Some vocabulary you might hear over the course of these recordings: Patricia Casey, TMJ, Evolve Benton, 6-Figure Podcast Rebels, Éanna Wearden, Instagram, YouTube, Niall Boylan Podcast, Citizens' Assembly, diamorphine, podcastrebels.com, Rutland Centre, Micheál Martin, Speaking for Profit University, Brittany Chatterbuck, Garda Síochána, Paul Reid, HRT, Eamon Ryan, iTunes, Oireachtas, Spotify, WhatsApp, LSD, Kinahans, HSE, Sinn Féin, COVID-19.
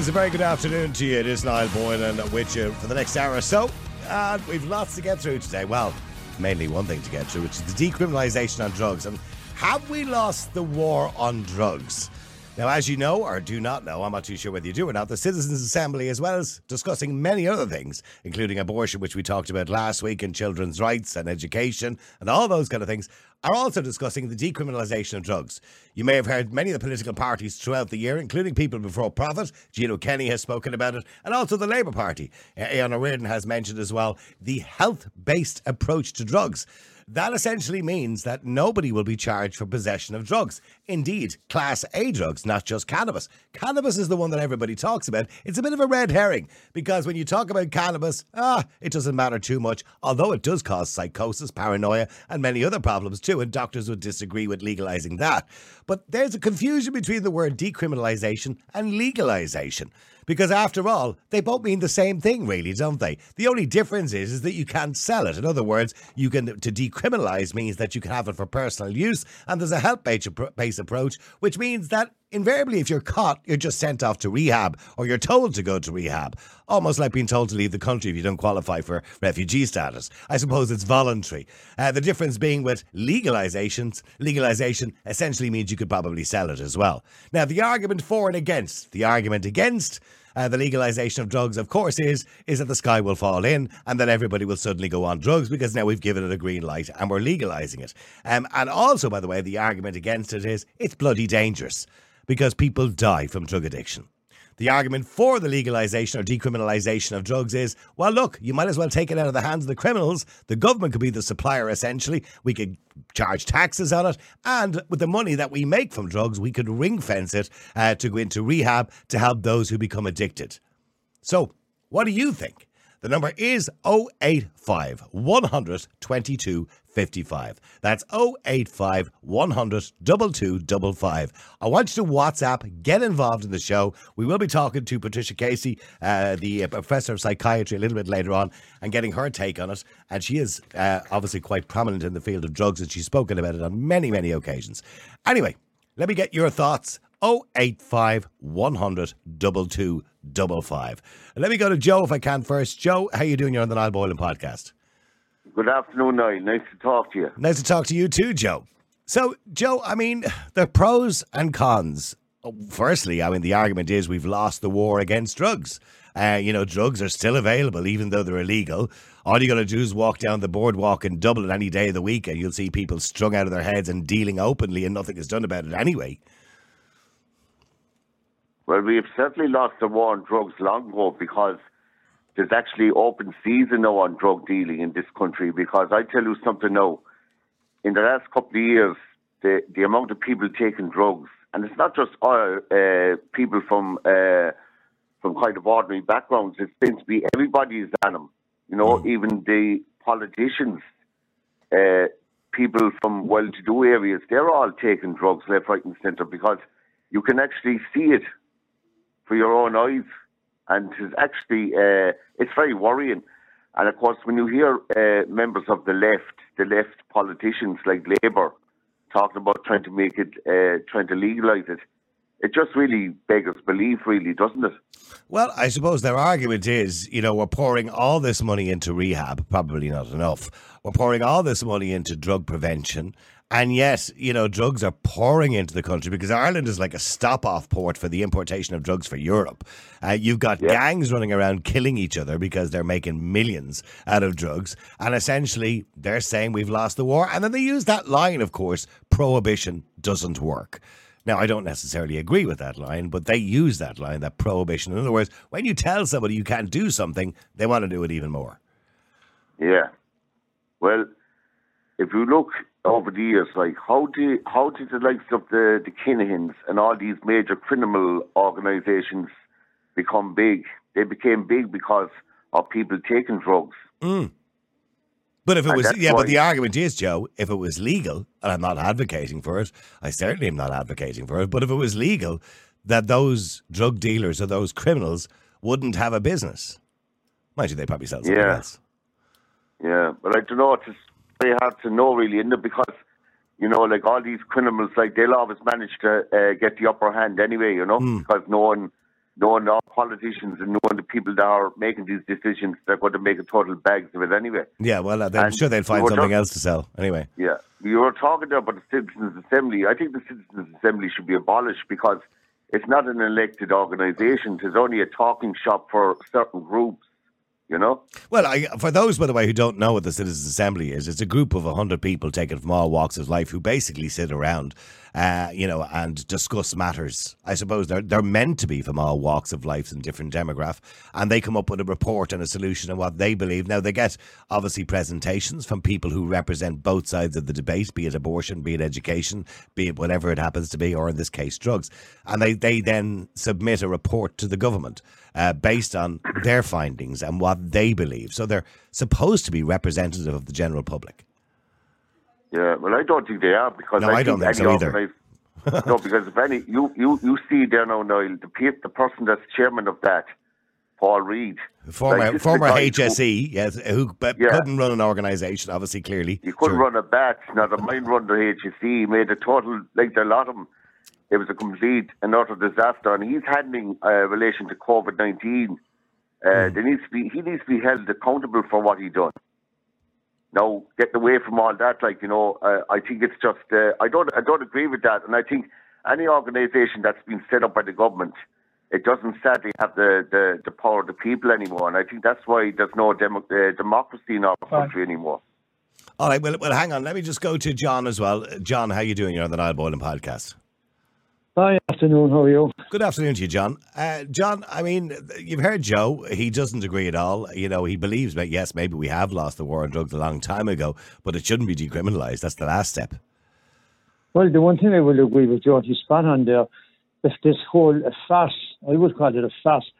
friends, a very good afternoon to you. It is Niall Boylan with you for the next hour or so. And we've lots to get through today. Well, mainly one thing to get through, which is the decriminalisation on drugs. And have we lost the war on drugs? Now, as you know, or do not know, I'm not too sure whether you do or not, the Citizens' Assembly, as well as discussing many other things, including abortion, which we talked about last week, and children's rights and education and all those kind of things, are also discussing the decriminalisation of drugs. You may have heard many of the political parties throughout the year, including People Before Profit. Gino Kenny has spoken about it, and also the Labour Party. Éanna Wearden has mentioned as well the health-based approach to drugs. That essentially means that nobody will be charged for possession of drugs. Indeed, Class A drugs, not just cannabis. Cannabis is the one that everybody talks about. It's a bit of a red herring, because when you talk about cannabis, it doesn't matter too much, although it does cause psychosis, paranoia, and many other problems too, and doctors would disagree with legalising that. But there's a confusion between the word decriminalisation and legalisation. Because after all, they both mean the same thing, really, don't they? The only difference is that you can't sell it. In other words, you can to decriminalise means that you can have it for personal use, and there's a health-based approach, which means that invariably, if you're caught, you're just sent off to rehab, or you're told to go to rehab. Almost like being told to leave the country if you don't qualify for refugee status. I suppose it's voluntary. The difference being with legalisation essentially means you could probably sell it as well. Now, the argument for and against, the legalisation of drugs, of course, is that the sky will fall in and that everybody will suddenly go on drugs because now we've given it a green light and we're legalising it. And also, by the way, the argument against it is it's bloody dangerous because people die from drug addiction. The argument for the legalisation or decriminalisation of drugs is, well, look, you might as well take it out of the hands of the criminals. The government could be the supplier, essentially. We could charge taxes on it. And with the money that we make from drugs, we could ring fence it to go into rehab to help those who become addicted. So what do you think? The number is 085 122 55. That's 085 100 2255. I want you to WhatsApp, get involved in the show. We will be talking to Patricia Casey, the professor of psychiatry, a little bit later on, and getting her take on it. And she is obviously quite prominent in the field of drugs, and she's spoken about it on many, many occasions. Anyway, let me get your thoughts. 085 100 2255. Let me go to Joe if I can first. Joe, how you doing? You're on the Niall Boylan podcast. Good afternoon, Niall. Nice to talk to you. Nice to talk to you too, Joe. So, Joe, I mean, there are pros and cons. Firstly, I mean, the argument is we've lost the war against drugs. Drugs are still available, even though they're illegal. All you got to do is walk down the boardwalk in Dublin any day of the week, and you'll see people strung out of their heads and dealing openly, and nothing is done about it anyway. Well, we have certainly lost the war on drugs long ago because there's actually open season now on drug dealing in this country. Because I tell you something now, in the last couple of years, the amount of people taking drugs, and it's not just people from kind of ordinary backgrounds, it seems to be everybody's on them. You know, even the politicians, people from well-to-do areas, they're all taking drugs left, right and centre because you can actually see it for your own eyes. And it's actually, it's very worrying. And of course, when you hear members of the left politicians like Labour talking about trying to legalise it, it just really beggars belief, really, doesn't it? Well, I suppose their argument is, we're pouring all this money into rehab, probably not enough. We're pouring all this money into drug prevention. And yet, drugs are pouring into the country because Ireland is like a stop-off port for the importation of drugs for Europe. You've got gangs running around killing each other because they're making millions out of drugs. And essentially, they're saying we've lost the war. And then they use that line, of course, prohibition doesn't work. Now, I don't necessarily agree with that line, but they use that line, that prohibition. In other words, when you tell somebody you can't do something, they want to do it even more. Yeah. Well, if you look over the years, like how did the likes of the Kinahans and all these major criminal organisations become big? They became big because of people taking drugs. Mm. But if it was, but the argument is, Joe, if it was legal, and I'm not advocating for it, I certainly am not advocating for it, but if it was legal, that those drug dealers or those criminals wouldn't have a business. Mind you, they probably sell something else. Yeah, but I don't know. It's very hard to know, really, isn't it? Because, like all these criminals, like they'll always manage to get the upper hand anyway, because no one knowing all politicians and knowing the people that are making these decisions, they're going to make a total bags of it anyway. Yeah, well, I'm sure they'll find something else to sell anyway. Yeah. You were talking there about the Citizens' Assembly. I think the Citizens' Assembly should be abolished because it's not an elected organisation. It's only a talking shop for certain groups, you know? Well, for those, by the way, who don't know what the Citizens' Assembly is, it's a group of 100 people taken from all walks of life who basically sit around, and discuss matters. I suppose they're meant to be from all walks of life and different demographic, and they come up with a report and a solution and what they believe. Now, they get, obviously, presentations from people who represent both sides of the debate, be it abortion, be it education, be it whatever it happens to be, or in this case, drugs. And they then submit a report to the government based on their findings and what they believe. So they're supposed to be representative of the general public. Yeah, well, I don't think they are because I don't think so either. No, because if any, you see there now, Niall, the person that's chairman of that, Paul Reid, former HSE, couldn't run an organisation, obviously, clearly. He couldn't run a bat, not a mind run the HSE. He made a total, like a lot of them, it was a complete and utter disaster. And he's handling relation to COVID-19. He needs to be held accountable for what he done. Now, getting away from all that, I think it's just, I don't agree with that. And I think any organisation that's been set up by the government, it doesn't sadly have the power of the people anymore. And I think that's why there's no democracy in our country anymore. All right, well, hang on. Let me just go to John as well. John, how are you doing? You're on the Niall Boylan Podcast. Hi, afternoon. How are you? Good afternoon to you, John. John, I mean, you've heard Joe. He doesn't agree at all. You know, he believes that, yes, maybe we have lost the war on drugs a long time ago, but it shouldn't be decriminalised. That's the last step. Well, the one thing I will agree with George, he's spot on there, if this whole farce, I would call it a farce,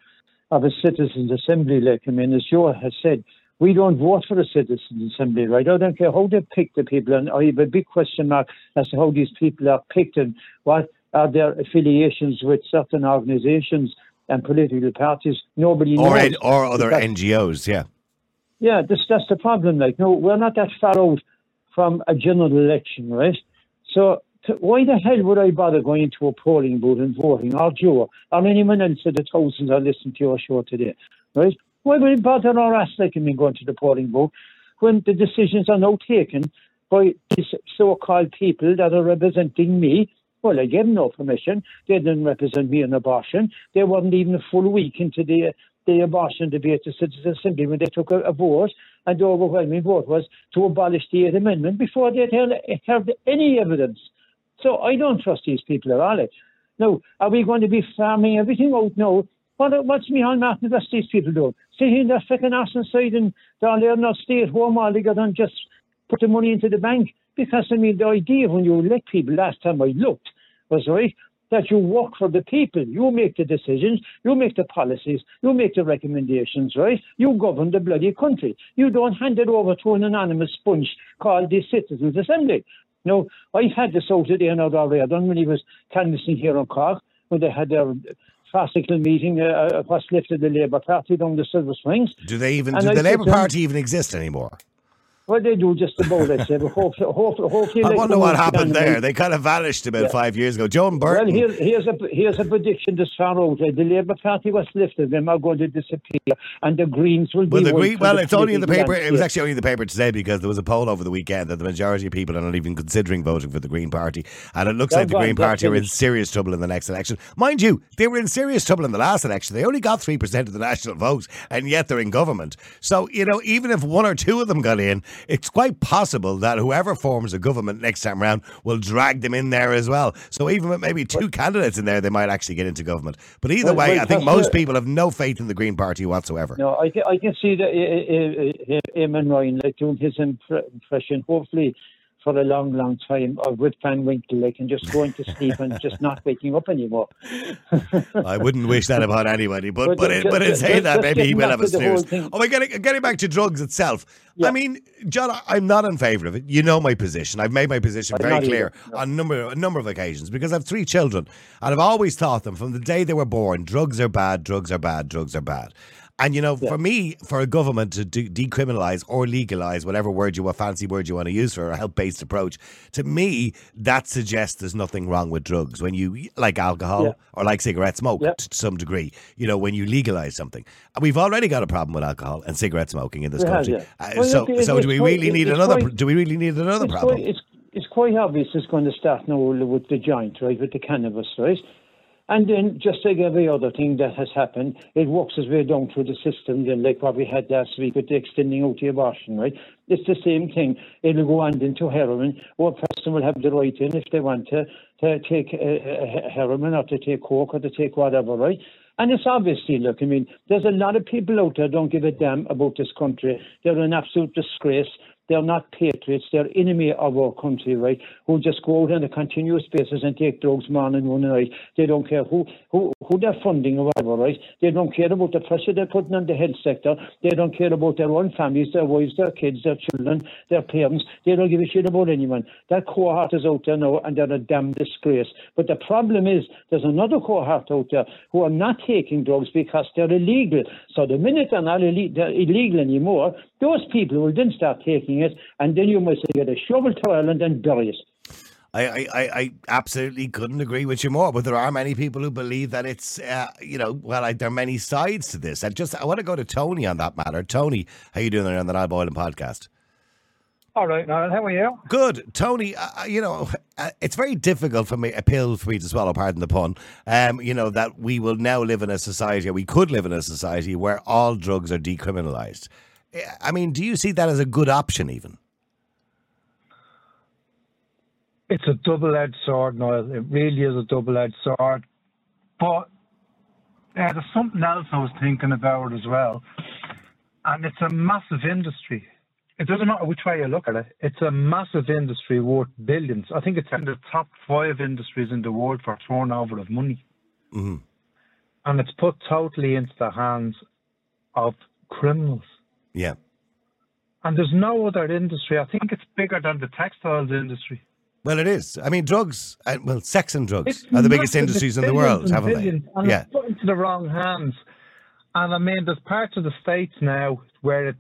of a Citizens' Assembly, as Joe has said, we don't vote for the Citizens' Assembly, right? I don't care how they pick the people, and I have a big question mark as to how these people are picked and what are there affiliations with certain organisations and political parties? Nobody knows. Or other NGOs, yeah. Yeah, that's the problem. No, we're not that far out from a general election, right? So why the hell would I bother going into a polling booth and voting, or Joe, or anyone else of the thousands that listen to your show today, right? Why would I bother or ask going to the polling booth when the decisions are now taken by these so-called people that are representing me? Well, I gave them no permission. They didn't represent me in abortion. They weren't even a full week into the abortion debate at the Citizens' Assembly when they took a vote, and the overwhelming vote was to abolish the Eighth Amendment before they had any evidence. So I don't trust these people at all. Now, are we going to be farming everything out now? What's Micheál Martin, that's these people doing? Sitting in their fucking arse inside and they're not stay at home all they got on, just put the money into the bank. Because, the idea when you elect people, last time I looked, was right, that you work for the people. You make the decisions, you make the policies, you make the recommendations, right? You govern the bloody country. You don't hand it over to an anonymous sponge called the Citizens' Assembly. Now, I had this out at Éanna Wearden when he was canvassing here on Cork, when they had their farcical meeting, what's left of the Labour Party down the Silver Springs. Do the Labour Party even exist anymore? Well, they do just about, I say. But hopefully I wonder what happened there. They kind of vanished about 5 years ago. John Burton. Well, here's a prediction this far out. The Labour Party, what's left of them, are going to disappear, and the Greens will be... Well, it's only in the paper. It was actually only in the paper today because there was a poll over the weekend that the majority of people are not even considering voting for the Green Party. And it looks like the Green Party are in serious trouble in the next election. Mind you, they were in serious trouble in the last election. They only got 3% of the national vote, and yet they're in government. So, even if one or two of them got in, it's quite possible that whoever forms a government next time round will drag them in there as well. So even with maybe two candidates in there, they might actually get into government. But either way, I think most people have no faith in the Green Party whatsoever. No, I can see that Eamon Ryan doing his impression, hopefully for a long, long time, or with Van Winkle, and just going to sleep and just not waking up anymore. I wouldn't wish that about anybody, but in saying that, maybe he will have a snooze. Getting back to drugs itself. Yeah. I mean, John, I'm not in favour of it. You know my position. I've made my position very clear on a number of occasions because I have three children, and I've always taught them from the day they were born, drugs are bad, drugs are bad, drugs are bad. And, you know, for me, for a government to decriminalise or legalise, whatever word you want, fancy word you want to use for a health-based approach, to me, that suggests there's nothing wrong with drugs. When you, like alcohol or like cigarette smoke to some degree, you know, when you legalise something. We've already got a problem with alcohol and cigarette smoking in this country. Do we really need another problem? It's quite obvious it's going to start now with the joint, right, with the cannabis, right? And then, just like every other thing that has happened, it works its way down through the system, then, like what we had last week with the extending out the abortion, right? It's the same thing. It'll go on into heroin, or a person will have the right in if they want to take heroin or to take coke or to take whatever, right? And it's obviously, look, I mean, there's a lot of people out there don't give a damn about this country. They're an absolute disgrace. They're not patriots. They're enemy of our country, right? Who just go out on a continuous basis and take drugs morning, noon, and night. They don't care who they're funding or whatever, right? They don't care about the pressure they're putting on the health sector. They don't care about their own families, their wives, their kids, their children, their parents. They don't give a shit about anyone. That cohort is out there now, and they're a damn disgrace. But the problem is there's another cohort out there who are not taking drugs because they're illegal. So the minute they're not illegal anymore, those people will then start taking it, and then you must get a shovel to Ireland and bury it. I absolutely couldn't agree with you more, but there are many people who believe that it's, there are many sides to this. I want to go to Tony on that matter. Tony, how you doing there on the Niall Boylan podcast? All right, Niall, how are you? Good. Tony, it's very difficult for me to swallow, pardon the pun, that we will now live in a society, or we could live in a society, where all drugs are decriminalised. I mean, do you see that as a good option even? It's a double-edged sword, Niall. It really is a double-edged sword. But there's something else I was thinking about as well. And it's a massive industry. It doesn't matter which way you look at it. It's a massive industry worth billions. I think it's in the top 5 industries in the world for turnover of money. Mm-hmm. And it's put totally into the hands of criminals. Yeah. And there's no other industry. I think it's bigger than the textiles industry. Well, it is. I mean, sex and drugs are the biggest industries in the world, haven't they? Yeah. It's put into the wrong hands. And I mean, there's parts of the States now where it's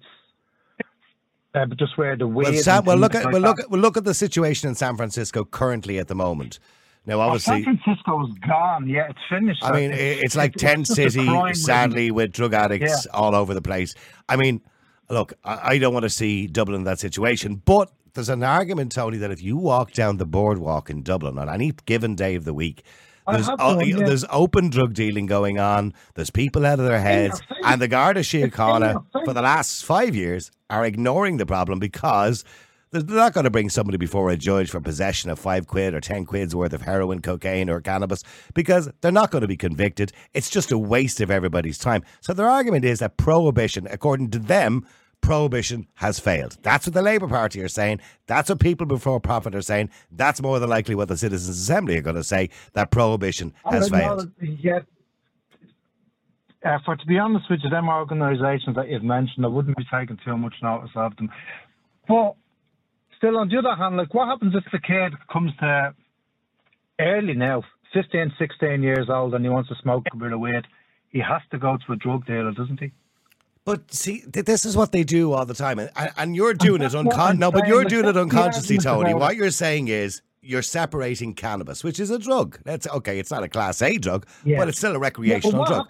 just where the weed. Well, look at the situation in San Francisco currently at the moment. Now, obviously, San Francisco's gone. Yeah, it's finished. I mean, it's like Tent City, sadly, with drug addicts all over the place. I mean, look, I don't want to see Dublin in that situation, but there's an argument, Tony, that if you walk down the boardwalk in Dublin on any given day of the week, there's open drug dealing going on. There's people out of their heads, and the Garda Síochána for the last 5 years are ignoring the problem because they're not going to bring somebody before a judge for possession of £5 or £10 worth of heroin, cocaine or cannabis because they're not going to be convicted. It's just a waste of everybody's time. So their argument is that prohibition, according to them, prohibition has failed. That's what the Labour Party are saying. That's what People Before Profit are saying. That's more than likely what the Citizens' Assembly are going to say, that prohibition has failed. To be honest with you, them organisations that you've mentioned, I wouldn't be taking too much notice of them. But still, on the other hand, like, what happens if the kid comes to early now, 15, 16 years old, and he wants to smoke a bit of weed? He has to go to a drug dealer, doesn't he? But see, this is what they do all the time, and you're doing it unconsciously, Tony. What you're saying is you're separating cannabis, which is a drug. That's okay. It's not a Class A drug, but it's still a recreational drug.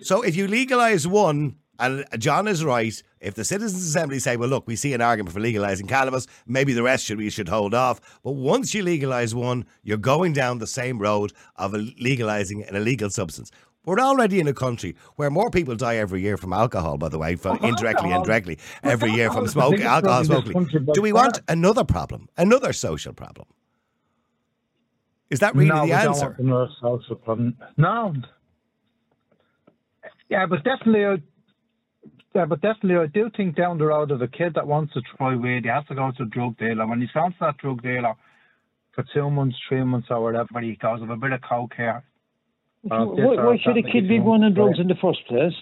So if you legalise one. And John is right. If the Citizens' Assembly say, well, look, we see an argument for legalising cannabis, maybe the rest we should hold off. But once you legalise one, you're going down the same road of legalising an illegal substance. We're already in a country where more people die every year from alcohol, by the way, indirectly and directly, every year from alcohol smoking. Do we want another problem, another social problem? Is that really the answer? No, we don't want another social problem. No. Yeah, but definitely... I do think down the road of a kid that wants to try weed, he has to go to a drug dealer. When he sounds that drug dealer for 2 months, 3 months or whatever, he goes with a bit of coke here. Why should a kid be going on drugs in the first place?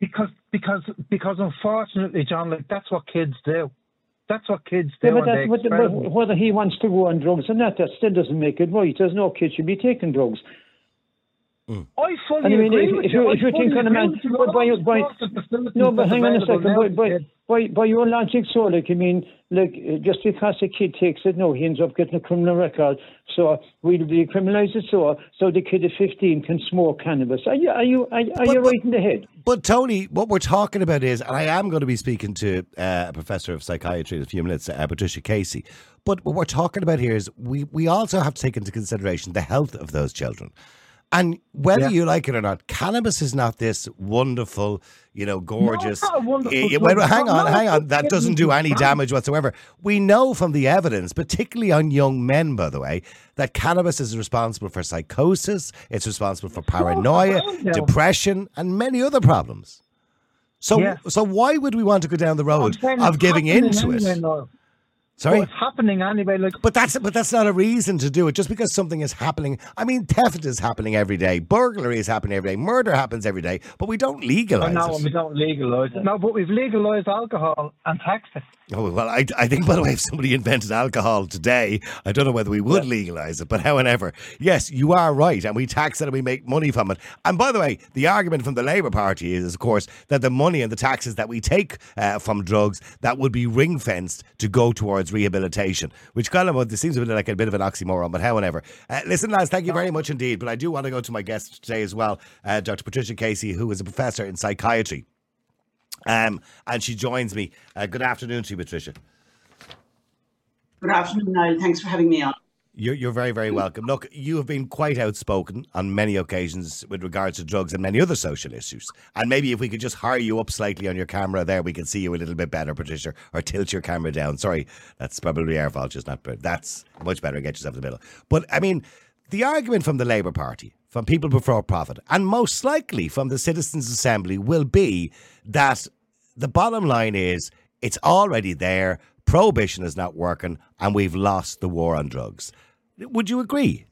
Because unfortunately, John, like, that's what kids do. But whether he wants to go on drugs or not, that still doesn't make it right. There's no kid should be taking drugs. I fully agree with you. If you think on a man, no, but hang on a second. By your logic, so just because a kid takes it, no, he ends up getting a criminal record. So we'll decriminalise it, so the kid at 15 can smoke cannabis. Are you right in the head? But Tony, what we're talking about is, and I am going to be speaking to a professor of psychiatry in a few minutes, Patricia Casey. But what we're talking about here is we also have to take into consideration the health of those children. And whether you like it or not, cannabis is not this wonderful, gorgeous. Hang on. That doesn't do any damage whatsoever. We know from the evidence, particularly on young men, by the way, that cannabis is responsible for psychosis. It's responsible for paranoia, depression, and many other problems. So why would we want to go down the road of giving into it? Sorry? Well, it's happening anyway. But that's not a reason to do it. Just because something is happening, I mean, theft is happening every day, burglary is happening every day, murder happens every day, but we don't legalise it. We don't legalise it. No, but we've legalised alcohol and taxes. Oh, well, I think, by the way, if somebody invented alcohol today, I don't know whether we would legalise it, but however, yes, you are right, and we tax it and we make money from it. And by the way, the argument from the Labour Party is, of course, that the money and the taxes that we take from drugs, that would be ring-fenced to go towards rehabilitation, which kind of this seems a bit like a bit of an oxymoron, but however. Listen, lads, thank you very much indeed, but I do want to go to my guest today as well, Dr. Patricia Casey, who is a professor in psychiatry, and she joins me. Good afternoon to you, Patricia. Good afternoon, Niall. Thanks for having me on. You're very, very welcome. Look, you have been quite outspoken on many occasions with regards to drugs and many other social issues. And maybe if we could just hire you up slightly on your camera there, we can see you a little bit better, Patricia, or tilt your camera down. Sorry, that's probably our fault, just not. That's much better. Get yourself in the middle. But I mean, the argument from the Labour Party, from People Before Profit, and most likely from the Citizens' Assembly will be that the bottom line is it's already there. Prohibition is not working and we've lost the war on drugs. Would you agree?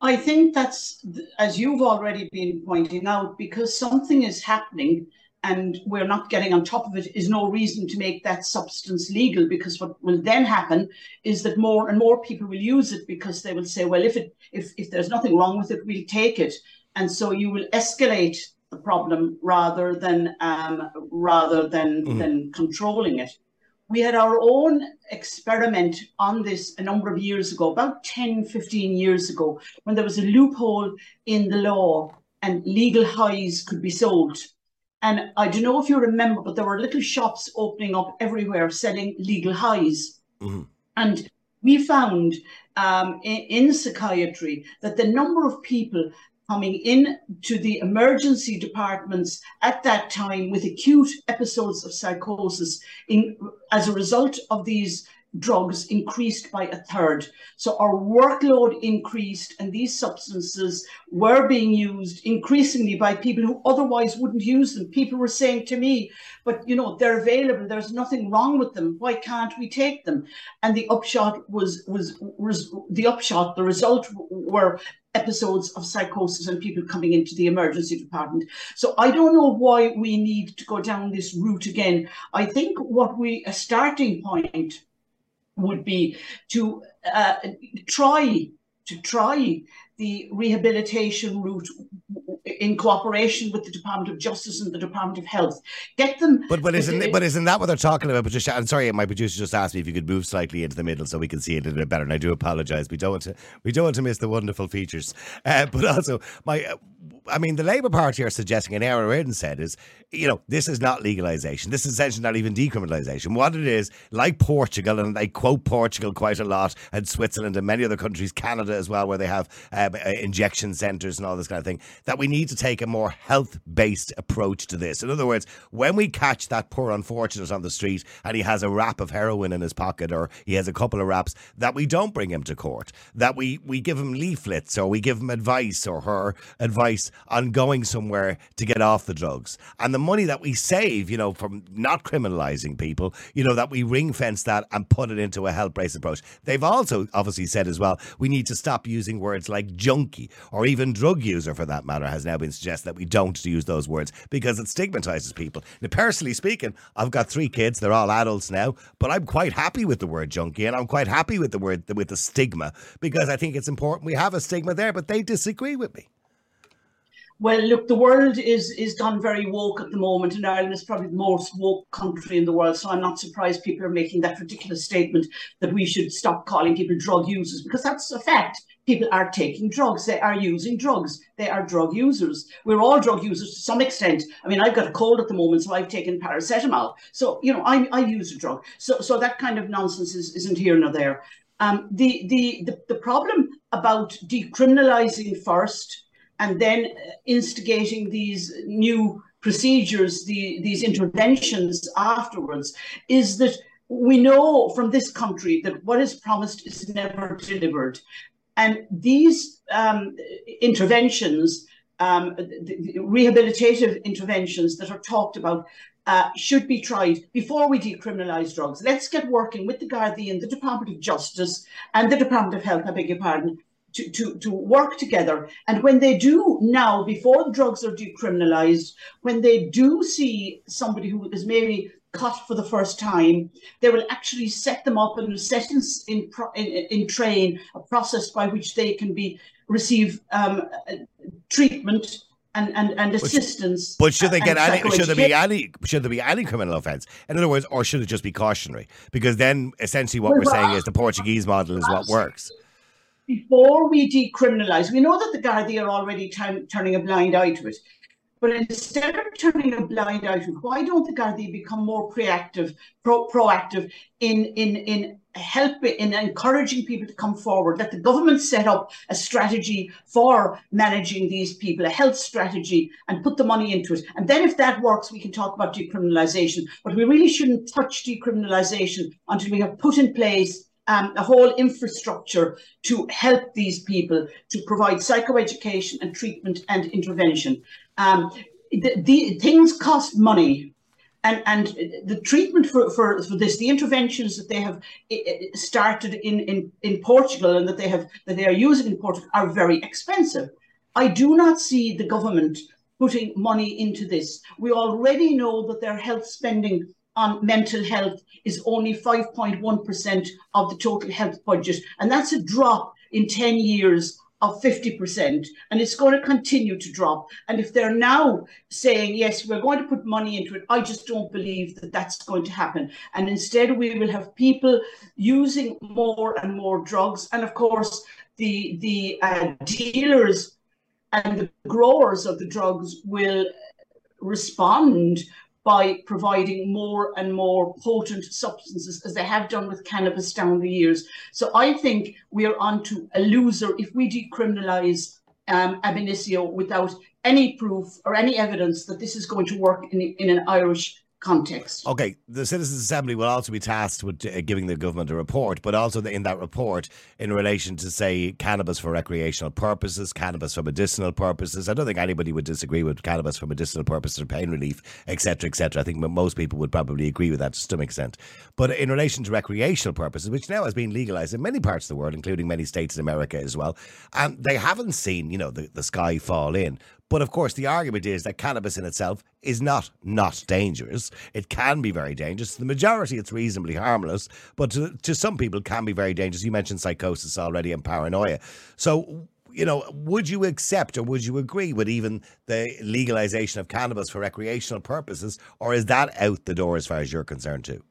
I think that's, as you've already been pointing out, because something is happening and we're not getting on top of it is no reason to make that substance legal, because what will then happen is that more and more people will use it because they will say, well, if there's nothing wrong with it, we'll take it. And so you will escalate the problem rather than controlling it. We had our own experiment on this a number of years ago, about 10, 15 years ago, when there was a loophole in the law and legal highs could be sold. And I don't know if you remember, but there were little shops opening up everywhere selling legal highs. Mm-hmm. And we found in psychiatry that the number of people coming in to the emergency departments at that time with acute episodes of psychosis as a result of these drugs increased by 1/3. So our workload increased and these substances were being used increasingly by people who otherwise wouldn't use them. People were saying to me, but they're available, there's nothing wrong with them, why can't we take them? And the upshot were episodes of psychosis and people coming into the emergency department. So I don't know why we need to go down this route again. I think a starting point would be to try the rehabilitation route in cooperation with the Department of Justice and the Department of Health. Get them. But isn't that what they're talking about, Patricia? I'm sorry, my producer just asked me if you could move slightly into the middle so we can see it a little bit better, and I do apologise. We don't want to miss the wonderful features. But also, the Labour Party are suggesting, and Éanna Wearden said, is this is not legalisation. This is essentially not even decriminalisation. What it is, like Portugal, and they quote Portugal quite a lot, and Switzerland and many other countries, Canada as well, where they have injection centres and all this kind of thing, that we need to take a more health-based approach to this. In other words, when we catch that poor unfortunate on the street and he has a wrap of heroin in his pocket or he has a couple of wraps, that we don't bring him to court, that we give him leaflets or we give him advice or her advice price on going somewhere to get off the drugs. And the money that we save, you know, from not criminalizing people, you know, that we ring fence that and put it into a health-based approach. They've also obviously said as well, we need to stop using words like junkie or even drug user, for that matter, has now been suggested that we don't use those words because it stigmatizes people. Now, personally speaking, I've got three kids. They're all adults now, but I'm quite happy with the word junkie, and I'm quite happy with the word, with the stigma, because I think it's important we have a stigma there, but they disagree with me. Well, look, the world is gone very woke at the moment, and Ireland is probably the most woke country in the world, so I'm not surprised people are making that ridiculous statement that we should stop calling people drug users, because that's a fact. People are taking drugs. They are using drugs. They are drug users. We're all drug users to some extent. I mean, I've got a cold at the moment, so I've taken paracetamol. So, you know, I use a drug. So that kind of nonsense isn't here nor there. The problem about decriminalising first and then instigating these new procedures, these interventions afterwards, is that we know from this country that what is promised is never delivered. And these interventions, the rehabilitative interventions that are talked about, should be tried before we decriminalise drugs. Let's get working with the Gardaí, the Department of Justice and the Department of Health, I beg your pardon, to work together. And when they do now, before drugs are decriminalised, when they do see somebody who is maybe caught for the first time, they will actually set them up and set in train a process by which they can receive treatment and assistance. But should there be any criminal offence? In other words, or should it just be cautionary? Because then essentially what we're saying is the Portuguese model is what works. Before we decriminalise, we know that the Gardaí are already turning a blind eye to it. But instead of turning a blind eye to it, why don't the Gardaí become more proactive in helping, in encouraging people to come forward? Let the government set up a strategy for managing these people, a health strategy, and put the money into it. And then if that works, we can talk about decriminalisation. But we really shouldn't touch decriminalisation until we have put in place a whole infrastructure to help these people, to provide psychoeducation and treatment and intervention. The things cost money, and the treatment for this, the interventions that they have started in Portugal and that they are using in Portugal are very expensive. I do not see the government putting money into this. We already know that their health spending on mental health is only 5.1% of the total health budget, and that's a drop in 10 years of 50%, and it's going to continue to drop. And if they're now saying, yes, we're going to put money into it, I just don't believe that that's going to happen. And instead we will have people using more and more drugs, and of course the dealers and the growers of the drugs will respond by providing more and more potent substances, as they have done with cannabis down the years. So I think we are onto a loser if we decriminalise ab initio without any proof or any evidence that this is going to work in an Irish context. Okay, the Citizens' Assembly will also be tasked with giving the government a report, but also in that report in relation to, say, cannabis for recreational purposes, cannabis for medicinal purposes. I don't think anybody would disagree with cannabis for medicinal purposes or pain relief, etc., etc. I think most people would probably agree with that to some extent. But in relation to recreational purposes, which now has been legalised in many parts of the world, including many states in America as well, and they haven't seen, you know, the sky fall in. But of course, the argument is that cannabis in itself is not dangerous. It can be very dangerous. To the majority, it's reasonably harmless, but to some people can be very dangerous. You mentioned psychosis already and paranoia. So, you know, would you accept or would you agree with even the legalisation of cannabis for recreational purposes, or is that out the door as far as you're concerned too?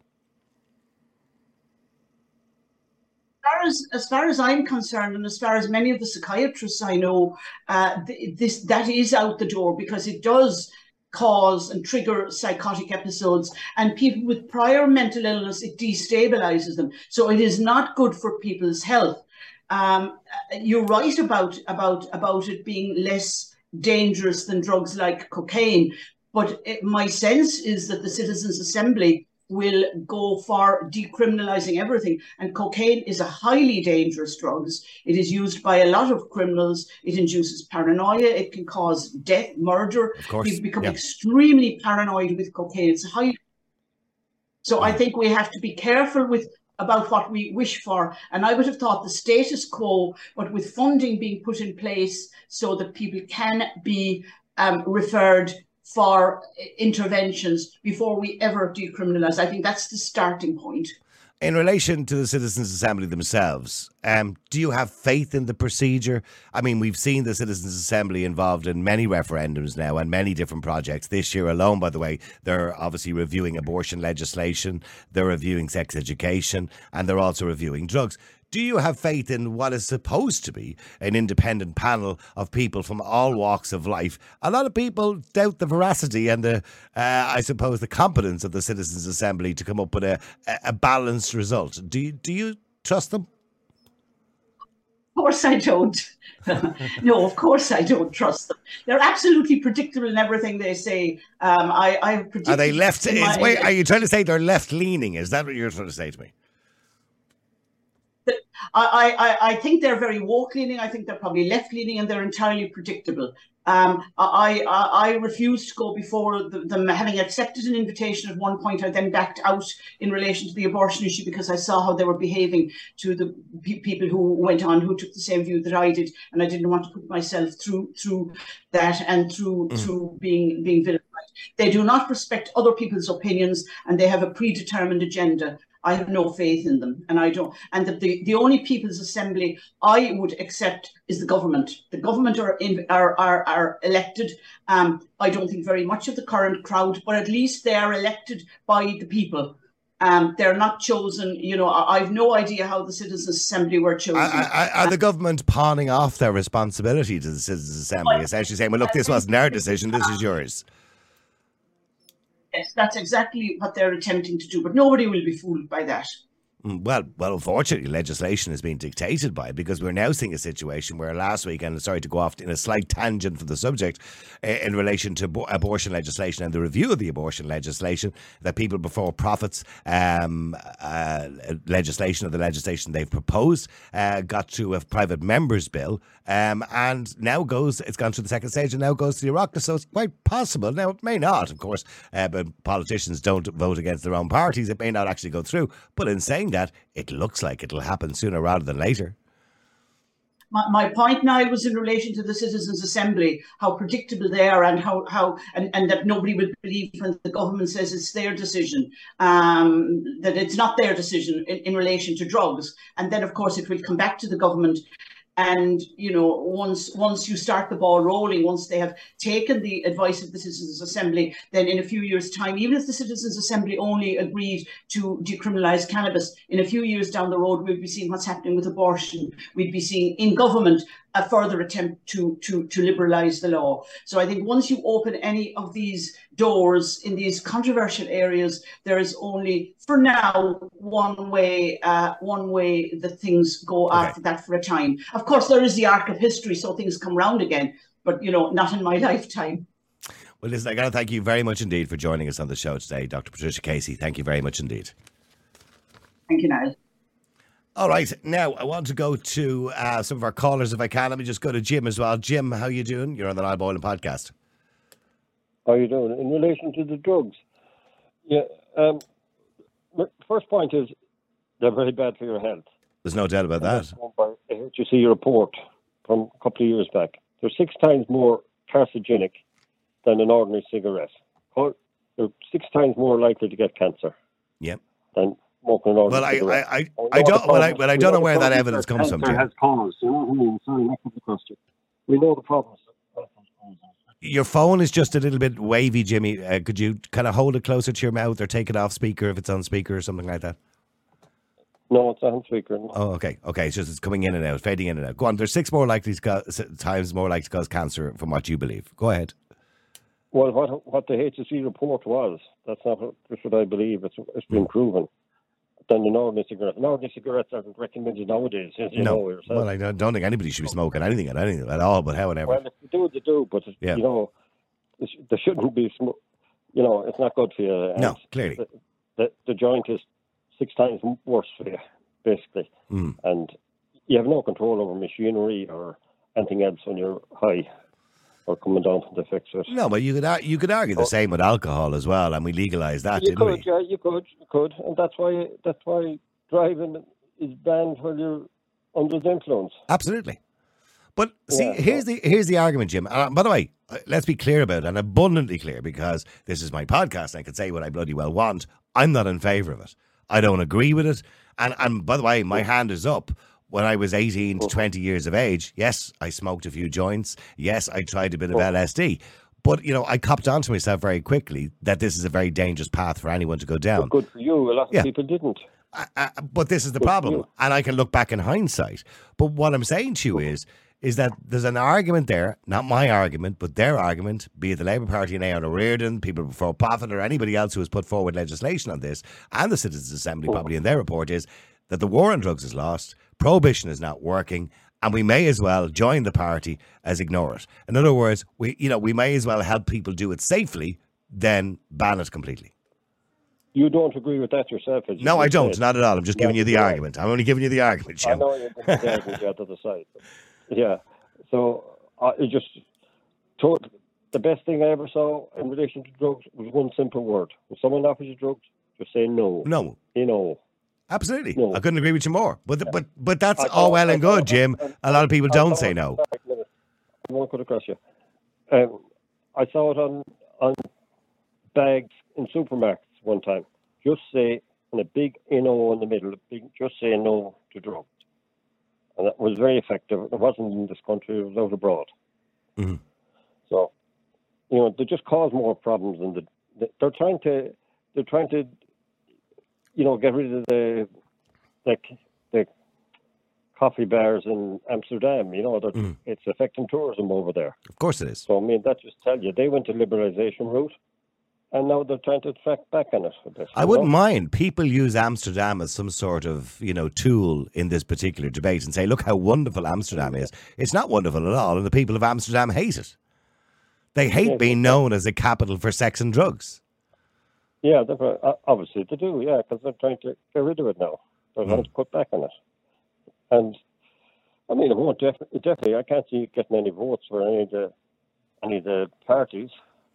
As far as I'm concerned, and as far as many of the psychiatrists I know, that is out the door, because it does cause and trigger psychotic episodes, and people with prior mental illness, it destabilizes them. So it is not good for people's health. You're right about it being less dangerous than drugs like cocaine, but my sense is that the Citizens' Assembly will go for decriminalising everything. And cocaine is a highly dangerous drug. It is used by a lot of criminals. It induces paranoia. It can cause death, murder. Of course. People become extremely paranoid with cocaine. It's highly. So I think we have to be careful with about what we wish for. And I would have thought the status quo, but with funding being put in place so that people can be referred for interventions before we ever decriminalise. I think that's the starting point. In relation to the Citizens' Assembly themselves, do you have faith in the procedure? I mean, we've seen the Citizens' Assembly involved in many referendums now and many different projects. This year alone, by the way, they're obviously reviewing abortion legislation, they're reviewing sex education, and they're also reviewing drugs. Do you have faith in what is supposed to be an independent panel of people from all walks of life? A lot of people doubt the veracity and the, I suppose, the competence of the Citizens' Assembly to come up with a balanced result. Do you trust them? Of course I don't. No, of course I don't trust them. They're absolutely predictable in everything they say. Are they left? Wait, are you trying to say they're left-leaning? Is that what you're trying to say to me? I think they're very woke-leaning. I think they're probably left-leaning, and they're entirely predictable. I refused to go before them, having accepted an invitation at one point. I then backed out in relation to the abortion issue because I saw how they were behaving to the people who went on, who took the same view that I did, and I didn't want to put myself through that and through being vilified. They do not respect other people's opinions, and they have a predetermined agenda. I have no faith in them, and I don't. And the only People's Assembly I would accept is the government. The government are elected. I don't think very much of the current crowd, but at least they are elected by the people. They're not chosen. You know, I've no idea how the Citizens' Assembly were chosen. Are the government pawning off their responsibility to the Citizens' Assembly, essentially saying, well, look, this wasn't our decision, this is yours? Yes, that's exactly what they're attempting to do, but nobody will be fooled by that. Well, unfortunately, legislation is being dictated by it, because we're now seeing a situation where last week, and sorry to go off in a slight tangent from the subject, in relation to abortion legislation and the review of the abortion legislation, that People Before Profits legislation, or the legislation they've proposed, got through a private member's bill, and now it's gone through the second stage and now goes to the Oireachtas, so it's quite possible. Now, it may not, of course, but politicians don't vote against their own parties. It may not actually go through, but in saying that, it looks like it'll happen sooner rather than later. My point, Niall, was in relation to the Citizens' Assembly, how predictable they are, and how that nobody will believe when the government says it's their decision, that it's not their decision in relation to drugs. And then, of course, it will come back to the government. And, you know, once you start the ball rolling, once they have taken the advice of the Citizens' Assembly, then in a few years' time, even if the Citizens' Assembly only agreed to decriminalise cannabis, in a few years down the road, we'll be seeing what's happening with abortion. We'd be seeing in government a further attempt to liberalise the law. So I think once you open any of these doors in these controversial areas, there is only, for now, one way that things go after that for a time. Of course, there is the arc of history, so things come round again, but, you know, not in my lifetime. Well, listen, I got to thank you very much indeed for joining us on the show today, Dr. Patricia Casey. Thank you very much indeed. Thank you, Niall. All right. Now, I want to go to some of our callers, if I can. Let me just go to Jim as well. Jim, how you doing? You're on the Niall Boylan Podcast. How you doing? In relation to the drugs, first point is they're very bad for your health. There's no doubt about that. By HSE report from a couple of years back, they're 6 times more carcinogenic than an ordinary cigarette. They're 6 times more likely to get cancer. Yep. Than smoking an ordinary cigarette. I don't know where that evidence comes from. Cancer has caused. You know what I mean? Sorry, that was the question. We know the problems. Your phone is just a little bit wavy, Jimmy. Could you kind of hold it closer to your mouth or take it off speaker if it's on speaker or something like that? No, it's on speaker. No. Oh, okay. Okay, it's just it's coming in and out, fading in and out. Go on. There's 6 times more likely to cause cancer from what you believe. Go ahead. Well, what the HSE report was, that's what I believe. It's been proven. Than an ordinary cigarette. An ordinary cigarettes aren't recommended nowadays, as you know yourself. Well, I don't think anybody should be smoking anything at all, but however. Well, if you do, but, you know, there shouldn't be, it's not good for you. No, clearly. the joint is 6 times worse for you, basically. Mm. And you have no control over machinery or anything else when you're high or coming down from the effects of it. No, but you could argue the same with alcohol as well, and we legalised that, didn't we? Yeah, you could. And that's why driving is banned while you're under the influence. Absolutely. But see, here's the argument, Jim. By the way, let's be clear about it, and abundantly clear, because this is my podcast and I can say what I bloody well want. I'm not in favour of it. I don't agree with it. And by the way, my hand is up. When I was 18 to 20 years of age, yes, I smoked a few joints. Yes, I tried a bit of LSD. But, you know, I copped onto myself very quickly that this is a very dangerous path for anyone to go down. Well, good for you. A lot of people didn't. But this is the problem. And I can look back in hindsight. But what I'm saying to you is that there's an argument there, not my argument, but their argument, be it the Labour Party and Éanna Wearden, People Before Profit, or anybody else who has put forward legislation on this, and the Citizens' Assembly probably in their report, is that the war on drugs is lost, prohibition is not working, and we may as well join the party as ignore it. In other words, we may as well help people do it safely than ban it completely. You don't agree with that yourself? No, I don't. Not at all. I'm just giving you the argument. I'm only giving you the argument, Jim. I know you're giving the argument out to the side. Yeah. So I just thought the best thing I ever saw in relation to drugs was one simple word. When someone offers you drugs, just say no. No. You know. Absolutely. No. I couldn't agree with you more. But but that's all well and good, Jim. A lot of people don't say no. I won't cut across you. I saw it on bags in supermarkets one time. Just say, and a big "no" in the middle, just say no to drugs. And that was very effective. It wasn't in this country, it was out abroad. Mm-hmm. So, you know, they just cause more problems. And they're trying to you know, get rid of the coffee bars in Amsterdam. You know, it's affecting tourism over there. Of course it is. So, I mean, that just tells you, they went the liberalisation route, and now they're trying to track back on it for this. I wouldn't mind. People use Amsterdam as some sort of, you know, tool in this particular debate and say, look how wonderful Amsterdam is. It's not wonderful at all, and the people of Amsterdam hate it. They hate being known as a capital for sex and drugs. Yeah, obviously they do, yeah, because they're trying to get rid of it now. They're trying to put back on it. And, I mean, it won't definitely, I can't see getting any votes for any of the parties.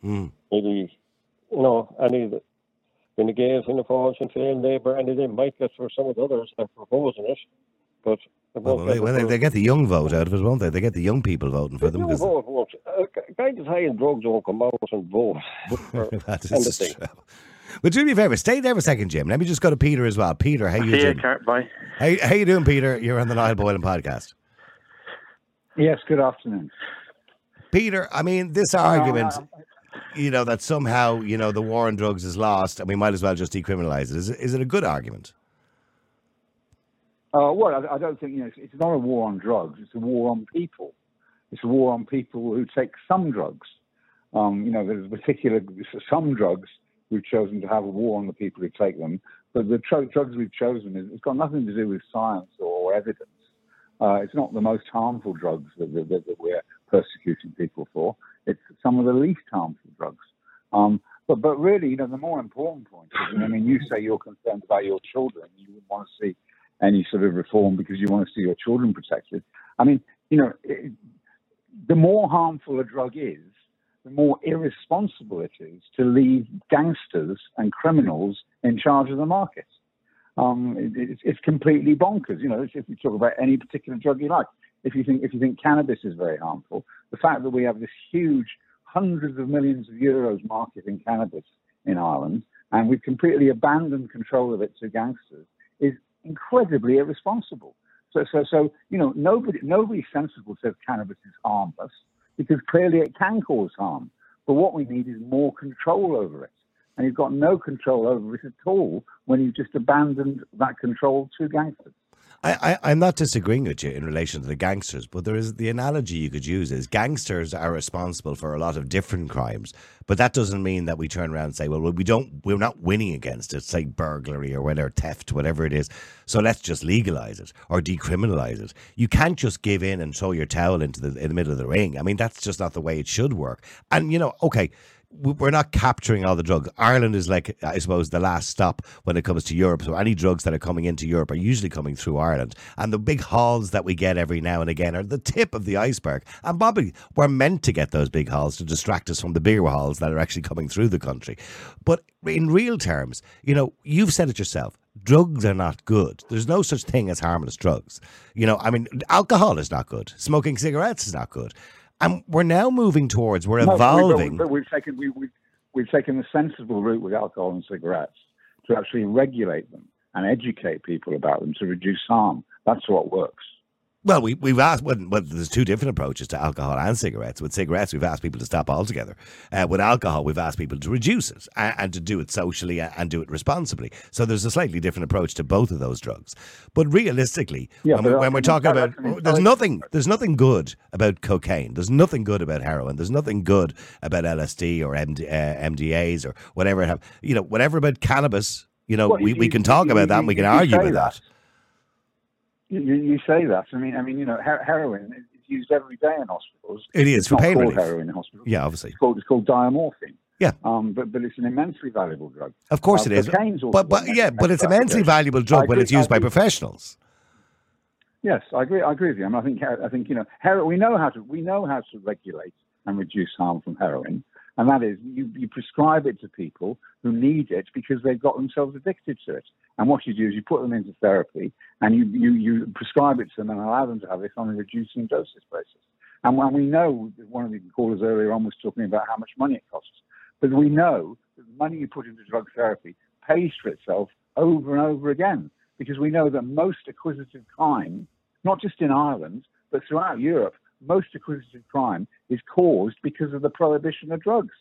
Mm. Maybe, you know, any of the Gaels and the Falls and Féin Labour, any of them might get for some of the others that are proposing it. But they get the young vote out of it, won't they? They get the young people voting for them. Young vote won't. Guys high in drugs won't come out and vote. That is true. But do me a favour, stay there for a second, Jim. Let me just go to Peter as well. Peter, how you doing? Bye. How you doing, Peter? You're on the Niall Boylan podcast. Yes, good afternoon. Peter, I mean, this argument, you know, that somehow, you know, the war on drugs is lost and we might as well just decriminalise it. Is it a good argument? Well, I don't think, you know, it's not a war on drugs. It's a war on people. It's a war on people who take some drugs. You know, there's some drugs we've chosen to have a war on the people who take them, but the drugs we've chosen, it's got nothing to do with science or evidence. It's not the most harmful drugs that we're persecuting people for. It's some of the least harmful drugs. But really, you know, the more important point is, I mean, you say you're concerned about your children. You wouldn't want to see any sort of reform because you want to see your children protected. I mean, you know, the more harmful a drug is, the more irresponsible it is to leave gangsters and criminals in charge of the market. It's completely bonkers. You know, if you talk about any particular drug you like, if you think cannabis is very harmful, the fact that we have this huge hundreds of millions of euros market in cannabis in Ireland and we've completely abandoned control of it to gangsters is incredibly irresponsible. So you know, nobody sensible says cannabis is harmless, because clearly it can cause harm. But what we need is more control over it. And you've got no control over it at all when you've just abandoned that control to gangsters. I'm not disagreeing with you in relation to the gangsters, but there is the analogy you could use is gangsters are responsible for a lot of different crimes, but that doesn't mean that we turn around and say, well, we're not winning against it, say burglary or whatever, theft, whatever it is, so let's just legalise it or decriminalise it. You can't just give in and throw your towel into the middle of the ring. I mean, that's just not the way it should work. And, you know, okay, we're not capturing all the drugs. Ireland is like, I suppose, the last stop when it comes to Europe. So any drugs that are coming into Europe are usually coming through Ireland. And the big hauls that we get every now and again are the tip of the iceberg. And Bobby, we're meant to get those big hauls to distract us from the bigger hauls that are actually coming through the country. But in real terms, you know, you've said it yourself. Drugs are not good. There's no such thing as harmless drugs. You know, I mean, alcohol is not good. Smoking cigarettes is not good. And we're now moving towards, evolving. We've taken the sensible route with alcohol and cigarettes to actually regulate them and educate people about them to reduce harm. That's what works. Well, we've asked, well, there's two different approaches to alcohol and cigarettes. With cigarettes, we've asked people to stop altogether. With alcohol, we've asked people to reduce it and to do it socially and do it responsibly. So there's a slightly different approach to both of those drugs. But realistically, when we're talking about, there's nothing good about cocaine. There's nothing good about heroin. There's nothing good about LSD or MDAs or whatever. Whatever about cannabis, we can talk about that and we can argue about that. You say that. I mean, heroin is used every day in hospitals. It is, it's for pain relief. It's not called heroin in hospitals. Yeah, obviously. It's called diamorphine. Yeah. But it's an immensely valuable drug. Of course it is. But it's immensely valuable drug when it's used by professionals. Yes, I agree with you. I mean, I think heroin. We know how to regulate and reduce harm from heroin, and that is you prescribe it to people who need it because they've got themselves addicted to it. And what you do is you put them into therapy and you prescribe it to them and allow them to have it on a reducing dosage basis. And when we know, one of the callers earlier on was talking about how much money it costs, but we know that the money you put into drug therapy pays for itself over and over again, because we know that most acquisitive crime, not just in Ireland, but throughout Europe, most acquisitive crime is caused because of the prohibition of drugs,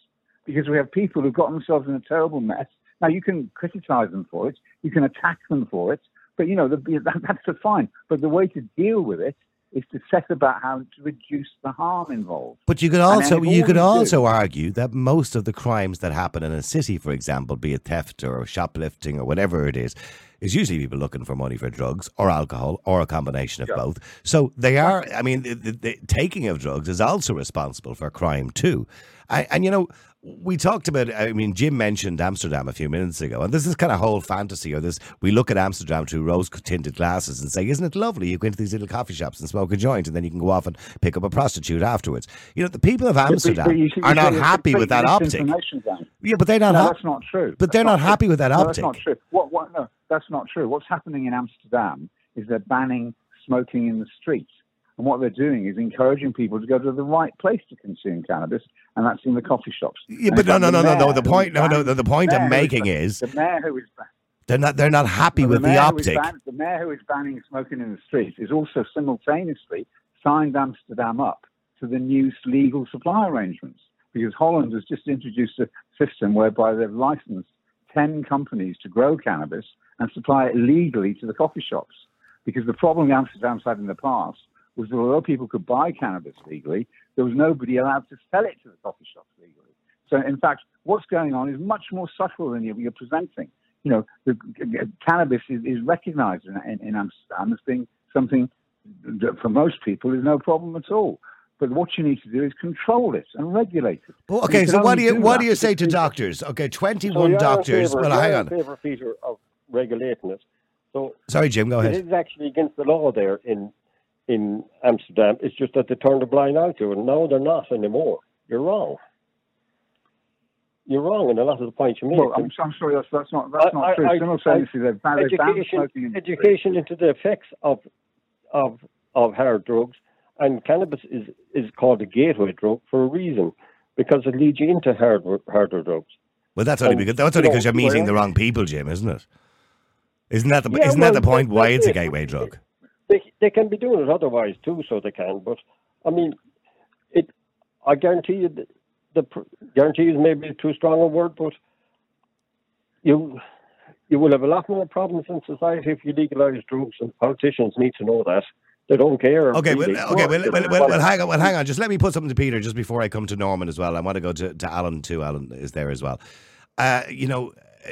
because we have people who've got themselves in a terrible mess. Now, you can criticise them for it, you can attack them for it, but, that's fine. But the way to deal with it is to set about how to reduce the harm involved. But you could also argue that most of the crimes that happen in a city, for example, be it theft or shoplifting or whatever it is usually people looking for money for drugs or alcohol or a combination of both. So they are, the taking of drugs is also responsible for crime too. We talked about, Jim mentioned Amsterdam a few minutes ago, and this is kind of whole fantasy, we look at Amsterdam through rose-tinted glasses and say, isn't it lovely? You go into these little coffee shops and smoke a joint, and then you can go off and pick up a prostitute afterwards. The people of Amsterdam are not happy with that optic. Yeah, but they're not happy. That's not true. But they're not happy with that optic. That's not true. No, that's not true. What's happening in Amsterdam is they're banning smoking in the streets. And what they're doing is encouraging people to go to the right place to consume cannabis, and that's in the coffee shops. Yeah, but no. The point I'm making is they're not happy with the optic. The mayor who is banning smoking in the streets is also simultaneously signed Amsterdam up to the new legal supply arrangements, because Holland has just introduced a system whereby they've licensed 10 companies to grow cannabis and supply it legally to the coffee shops. Because the problem Amsterdam's had in the past was that although people could buy cannabis legally, there was nobody allowed to sell it to the coffee shops legally. So, in fact, what's going on is much more subtle than you're presenting. Cannabis is recognised in Amsterdam as being something that for most people is no problem at all. But what you need to do is control it and regulate it. Well, okay, so what do you say to doctors? Okay, 21 doctors. Hang on. Favourite feature of regulating it. So, sorry, Jim, go ahead. It is actually against the law there in Amsterdam. It's just that they turned a blind eye to it. No, they're not anymore. You're wrong. You're wrong in a lot of the points you made. Well, I'm sorry, that's not true. Education into the effects of hard drugs, and cannabis is called a gateway drug for a reason, because it leads you into harder drugs. Well, that's only because you're meeting the wrong people, Jim, isn't it? Isn't that the point? Why it's a gateway drug? They can be doing it otherwise too, so they can. But I guarantee you, the guarantee is maybe too strong a word, but you will have a lot more problems in society if you legalise drugs, and politicians need to know that. They don't care. Hang on. Just let me put something to Peter just before I come to Norman as well. I want to go to Alan too. Alan is there as well.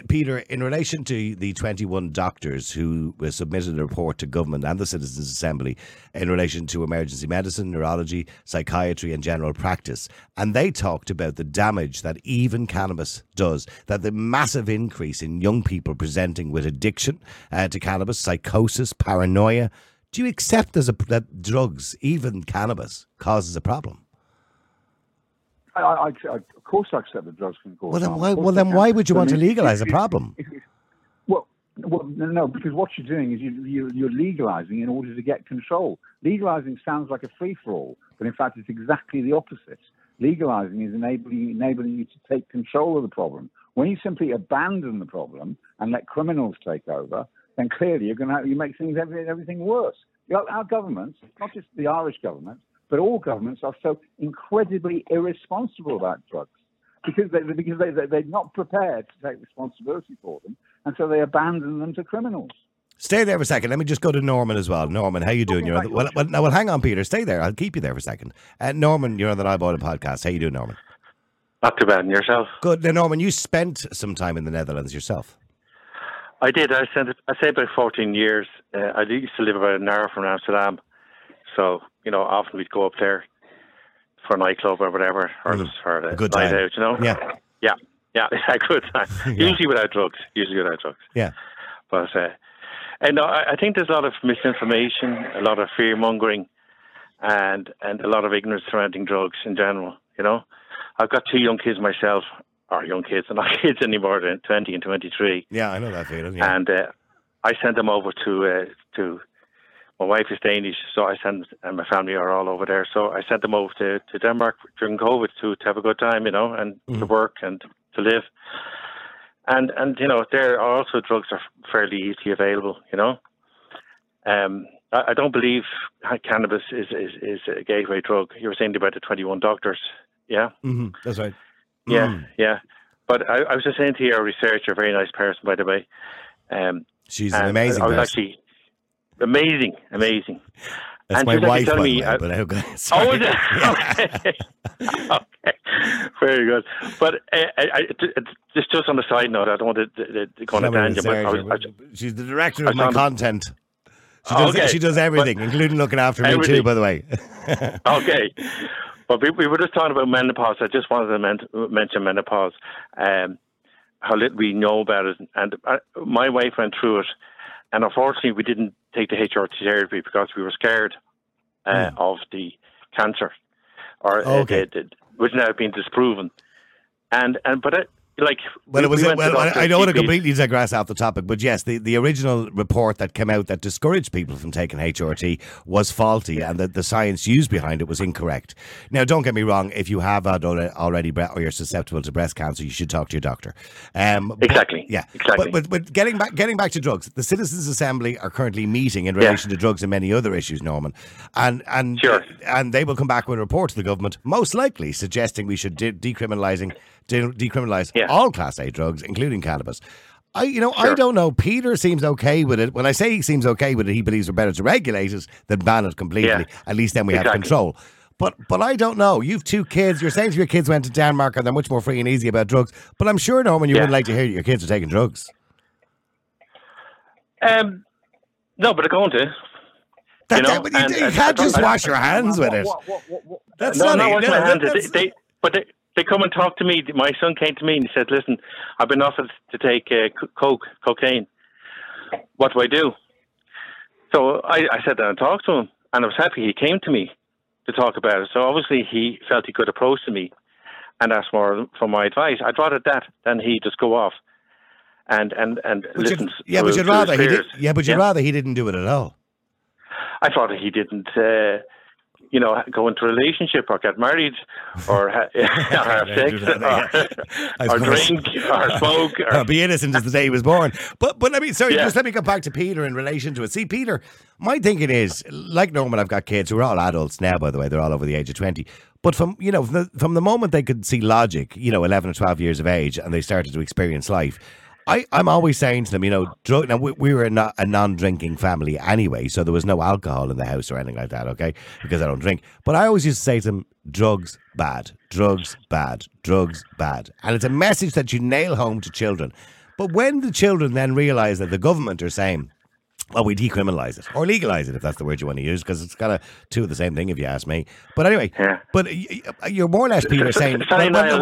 Peter, in relation to the 21 doctors who submitted a report to government and the Citizens' Assembly in relation to emergency medicine, neurology, psychiatry and general practice, and they talked about the damage that even cannabis does, that the massive increase in young people presenting with addiction to cannabis, psychosis, paranoia. Do you accept that drugs, even cannabis, causes a problem? I of course I accept that drugs can cause harm. Well, then why would you want to legalise a problem? No, because what you're doing is you're legalising in order to get control. Legalising sounds like a free-for-all, but in fact it's exactly the opposite. Legalising is enabling you to take control of the problem. When you simply abandon the problem and let criminals take over, then clearly you make things everything worse. Our governments, not just the Irish government, but all governments are so incredibly irresponsible about drugs because they're not prepared to take responsibility for them, and so they abandon them to criminals. Stay there for a second. Let me just go to Norman as well. Norman, how you doing? Well, hang on, Peter. Stay there. I'll keep you there for a second. Norman, you're on the Niall Boylan Podcast. How you doing, Norman? Not too bad. And yourself? Good. Now, Norman, you spent some time in the Netherlands yourself. I did. I say about 14 years. I used to live about an hour from Amsterdam. So, often we'd go up there for a nightclub or whatever, or just for a good night out, Yeah, a good time. Yeah. Usually without drugs. Yeah. But, and I think there's a lot of misinformation, a lot of fear-mongering, and a lot of ignorance surrounding drugs in general, I've got two young kids myself, or young kids, and not kids anymore, they're 20 and 23. Yeah, I know that feeling, yeah. And I sent them over to my wife is Danish, so I sent, and my family are all over there. So I sent them over to Denmark during COVID to have a good time, and to work and to live. And there are also drugs are fairly easily available, I don't believe cannabis is a gateway drug. You were saying about the 21 doctors, yeah? Mm-hmm. That's right. Yeah, yeah. But I was just saying to your researcher, a very nice person, by the way. She's an amazing person. Amazing. That's and my wife, by the way, but okay. Oh, is it? Okay. Okay. Very good. But just on a side note, I don't want to go on a tangent. She's the director of my content. She does everything, including looking after everything. Me too, by the way. Okay. But we were just talking about menopause. I just wanted to mention menopause, how little we know about it. And my wife went through it. And unfortunately, we didn't take the HRT therapy because we were scared of the cancer, which now has been disproven. I don't want to completely digress off the topic, but yes, the original report that came out that discouraged people from taking HRT was faulty, and that the science used behind it was incorrect. Now, don't get me wrong, if you have already or you're susceptible to breast cancer, you should talk to your doctor. Exactly. But, yeah. Exactly. But getting back to drugs, the Citizens' Assembly are currently meeting in relation to drugs and many other issues, Norman, and they will come back with a report to the government, most likely suggesting we should decriminalise all Class A drugs, including cannabis. I don't know. Peter seems okay with it. When I say he seems okay with it, he believes we're better to regulate it than ban it completely. Yeah. At least then we have control. But I don't know. You've two kids. You're saying your kids went to Denmark and they're much more free and easy about drugs. But I'm sure, Norman, you wouldn't like to hear that your kids are taking drugs. No, but they're going to. You can't just wash your hands with it. That's not it. But they come and talk to me. My son came to me and he said, listen, I've been offered to take cocaine. What do I do? So I sat down and talked to him, and I was happy he came to me to talk about it. So obviously he felt he could approach to me and ask more for my advice. I'd rather that than he just go off and listen to but you'd rather he didn't do it at all. I'd rather he didn't... go into a relationship or get married or have sex or drink or smoke. Or be innocent as the day he was born. But let me go back to Peter in relation to it. See, Peter, my thinking is, like Norman, I've got kids who are all adults now, by the way. They're all over the age of 20. But from the moment they could see logic, 11 or 12 years of age, and they started to experience life, I'm always saying to them, now we were not a non-drinking family anyway, so there was no alcohol in the house or anything like that, okay, because I don't drink. But I always used to say to them, drugs, bad, and it's a message that you nail home to children. But when the children then realise that the government are saying, well, we decriminalise it or legalise it, if that's the word you want to use, because it's kind of two of the same thing, if you ask me. But anyway, yeah. But you're more or less, Peter, saying, well,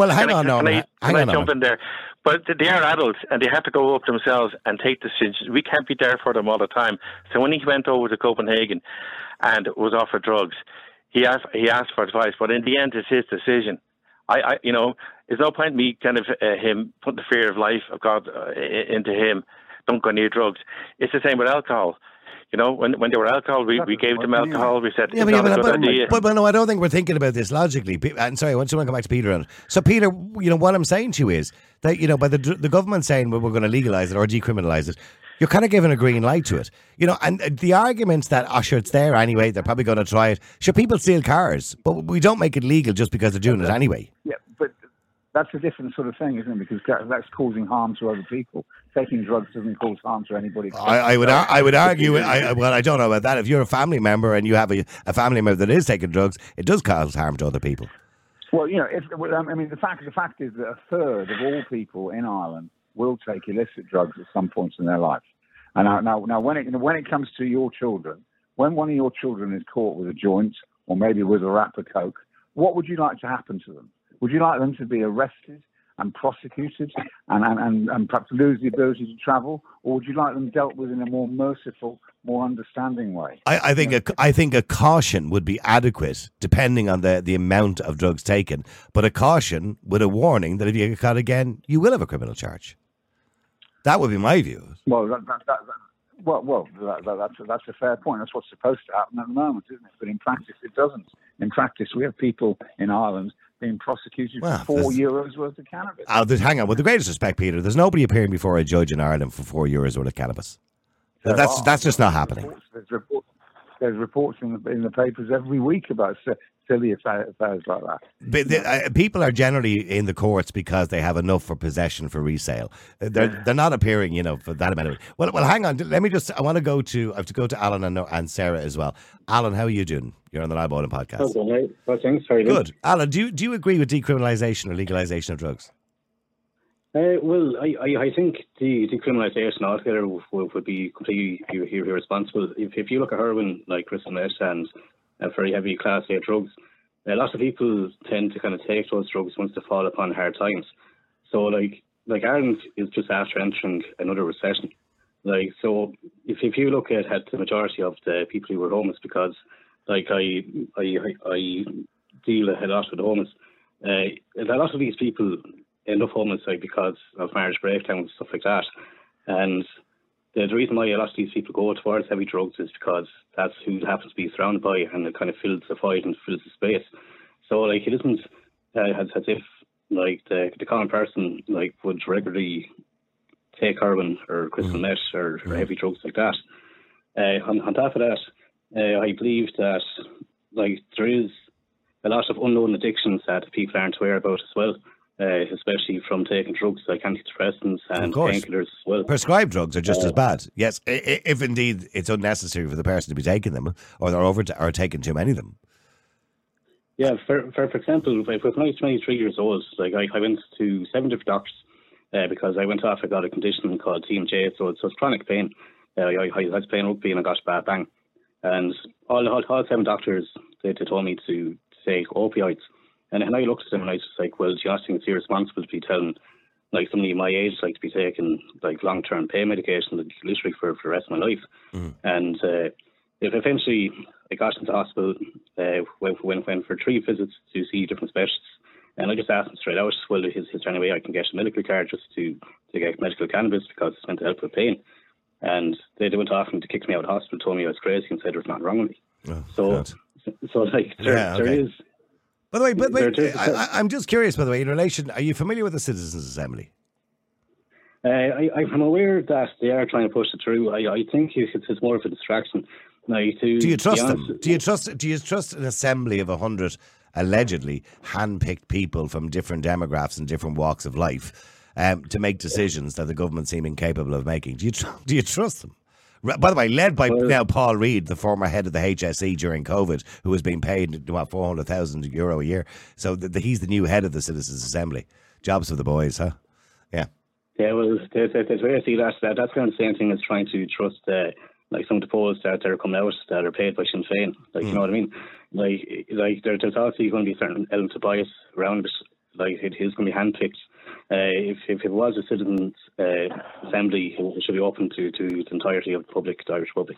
hang on, can I jump in there? But they are adults and they have to go up themselves and take decisions. We can't be there for them all the time. So when he went over to Copenhagen and was offered drugs, he asked for advice. But in the end, it's his decision. There's no point in me kind of him putting the fear of life of God into him. Don't go near drugs. It's the same with alcohol. You know, when they were alcohol, we gave them alcohol. We said, it's not a good idea. But no, I don't think we're thinking about this logically. And sorry, I just want to come back to Peter on it. So, Peter, you know, what I'm saying to you is that, you know, by the government saying, well, we're going to legalise it or decriminalise it, you're kind of giving a green light to it. You know, and the arguments that, oh, sure, it's there anyway, they're probably going to try it. Sure, people steal cars, but we don't make it legal just because they're doing it anyway. Yeah, but that's a different sort of thing, isn't it? Because that's causing harm to other people. Taking drugs doesn't cause harm to anybody. I would argue. Well, I don't know about that. If you're a family member and you have a family member that is taking drugs, it does cause harm to other people. Well, you know, the fact is that a third of all people in Ireland will take illicit drugs at some point in their life. And now, when it comes to your children, when one of your children is caught with a joint or maybe with a wrap of coke, what would you like to happen to them? Would you like them to be arrested and prosecuted and perhaps lose the ability to travel? Or would you like them dealt with in a more merciful, more understanding way? I think a caution would be adequate, depending on the amount of drugs taken. But a caution with a warning that if you get caught again, you will have a criminal charge. That would be my view. Well, that's a fair point. That's what's supposed to happen at the moment, isn't it? But in practice, it doesn't. In practice, we have people in Ireland being prosecuted for €4 worth of cannabis. Hang on, with the greatest respect, Peter, there's nobody appearing before a judge in Ireland for €4 worth of cannabis. That's just not happening. There's reports in the papers every week about silly affairs like that. But people are generally in the courts because they have enough for possession for resale. They're not appearing, you know, for that amount of it. Well, hang on. Let me just. I have to go to Alan and Sarah as well. Alan, how are you doing? You're on the Niall Boylan podcast. Good. Alan, do you agree with decriminalisation or legalisation of drugs? Well, I think the decriminalisation altogether would be completely irresponsible. If you look at heroin, like crystal meth, and very heavy class A drugs, lots of people tend to kind of take those drugs once they fall upon hard times. So, like Ireland is just after entering another recession. Like, so if you look at the majority of the people who were homeless, because like I deal a lot with the homeless, a lot of these people end up homeless because of marriage breakdowns and stuff like that. And the reason why a lot of these people go towards heavy drugs is because that's who happens to be surrounded by, and it kind of fills the void and fills the space. So like it isn't as if like the common person like would regularly take heroin or crystal meth or heavy drugs like that. On top of that, I believe that like there is a lot of unknown addictions that people aren't aware about as well. Especially from taking drugs like antidepressants and painkillers as well. Prescribed drugs are just as bad. Yes, if indeed it's unnecessary for the person to be taking them, or they're or taking too many of them. Yeah, for example, when I was 23 years old, like I went to 7 different doctors because I went off. I got a condition called TMJ, so it's chronic pain. I was playing rugby and I got bad bang, and all 7 doctors they told me to take opioids. And I looked at them and I was just like, well, do you not think it's irresponsible to be telling like somebody my age like to be taking like long-term pain medication like, literally for the rest of my life? Mm. And if eventually I got into the hospital, went for 3 visits to see different specialists, and I just asked them straight out, well, is there any way I can get a medical card just to get medical cannabis because it's meant to help with pain? And they went off and kicked me out of the hospital, told me I was crazy and said there's nothing wrong with me. Oh, there is... By the way, I'm just curious, by the way, in relation, are you familiar with the Citizens' Assembly? I'm aware that they are trying to push it through. I think it's more of a distraction. Now, do you trust them? Do you trust an assembly of 100 allegedly handpicked people from different demographics and different walks of life to make decisions that the government seem incapable of making? Do you trust them? By the way, led by now Paul Reid, the former head of the HSE during COVID, who has been paid about €400,000 a year. So he's the new head of the Citizens' Assembly. Jobs for the boys, huh? Yeah. Yeah, well, there's where I see that. That's kind of the same thing as trying to trust like some of the polls that are coming out that are paid by Sinn Féin. Like, you know what I mean? Like there's obviously going to be certain elements of bias around it. Like, it is going to be handpicked. If it was a Citizens' Assembly, it should be open to the entirety of the public, the Irish public.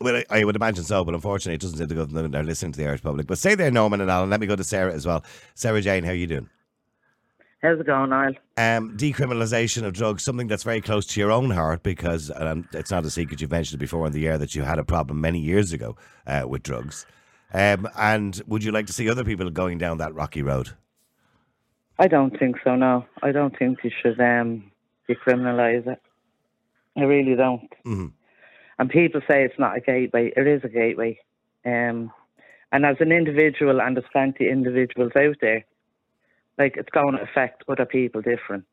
Well, I would imagine so, but unfortunately it doesn't seem the government are listening to the Irish public. But stay there, Norman and Alan. Let me go to Sarah as well. Sarah Jane, how are you doing? How's it going, Niall? Decriminalisation of drugs, something that's very close to your own heart, because it's not a secret, you've mentioned before in the air that you had a problem many years ago with drugs. And would you like to see other people going down that rocky road? I don't think so, no. I don't think you should decriminalise it. I really don't. Mm-hmm. And people say it's not a gateway. It is a gateway. And as an individual, and there's plenty of individuals out there, like, it's going to affect other people different.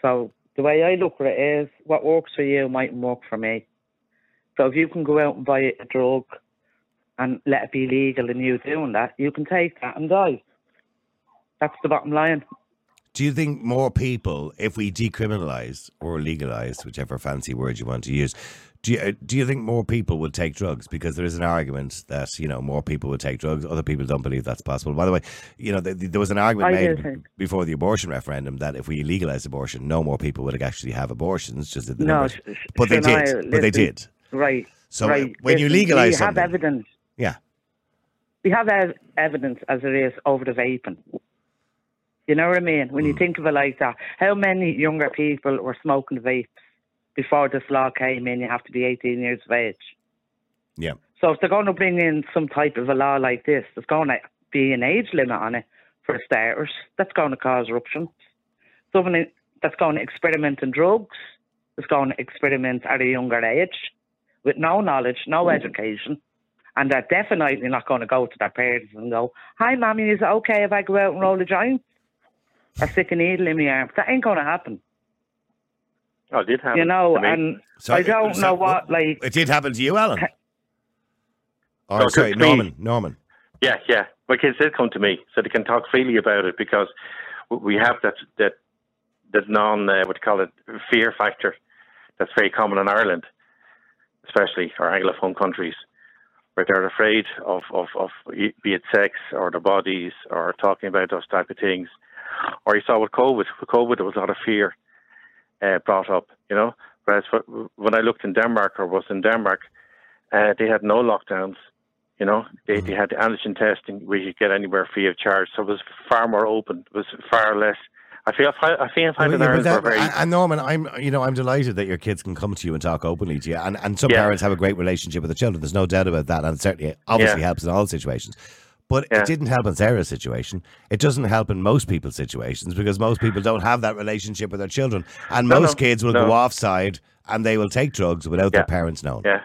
So the way I look at it is, what works for you mightn't work for me. So if you can go out and buy a drug and let it be legal and you doing that, you can take that and die. That's the bottom line. Do you think more people, if we decriminalised or legalised, whichever fancy word you want to use, do you think more people would take drugs? Because there is an argument that, you know, more people would take drugs. Other people don't believe that's possible. By the way, you know, there was an argument made before the abortion referendum that if we legalised abortion, no more people would actually have abortions. Just that the numbers, but they did. But they did. Right. So when you legalise something, we have evidence. Yeah, we have evidence as it is over the vaping. You know what I mean? When you think of it like that, how many younger people were smoking vapes before this law came in? You have to be 18 years of age. Yeah. So if they're going to bring in some type of a law like this, there's going to be an age limit on it for starters. That's going to cause ruptions. Someone that's going to experiment in drugs is going to experiment at a younger age with no knowledge, no education. And they're definitely not going to go to their parents and go, "Hi, Mommy, is it okay if I go out and roll a joint? I stick a needle in my arm." That ain't going to happen. Oh, it did happen. You know, and sorry, I don't know what, like... It did happen to you, Alan? Oh, sorry, Norman. Yeah. My kids did come to me, so they can talk freely about it, because we have that fear factor that's very common in Ireland, especially our Anglophone countries, where they're afraid of be it sex or their bodies or talking about those type of things. Or you saw with COVID. With COVID, there was a lot of fear brought up, you know. Whereas when I looked in Denmark, or was in Denmark, they had no lockdowns, you know. They had the antigen testing, where you could get anywhere free of charge. So it was far more open. It was far less. And Norman, I'm delighted that your kids can come to you and talk openly to you. And some parents have a great relationship with the children. There's no doubt about that, and it certainly obviously helps in all situations. But it didn't help in Sarah's situation. It doesn't help in most people's situations, because most people don't have that relationship with their children. And most kids will go offside, and they will take drugs without their parents knowing. Yeah.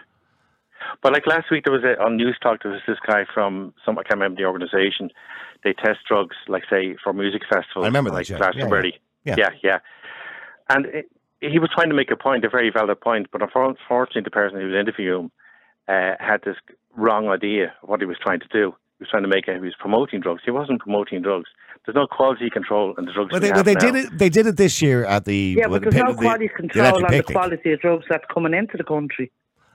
But like last week, there was on News Talk, there was this guy from I can't remember the organisation. They test drugs, like, say, for music festivals. I remember that, yeah. And he was trying to make a point, a very valid point. But unfortunately, the person who was interviewing him had this wrong idea of what he was trying to do. He was trying to make it. He was promoting drugs. He wasn't promoting drugs. There's no quality control in the drugs. Well, they did it this year at the... Yeah, but there's no quality control on the quality of drugs that's coming into the country.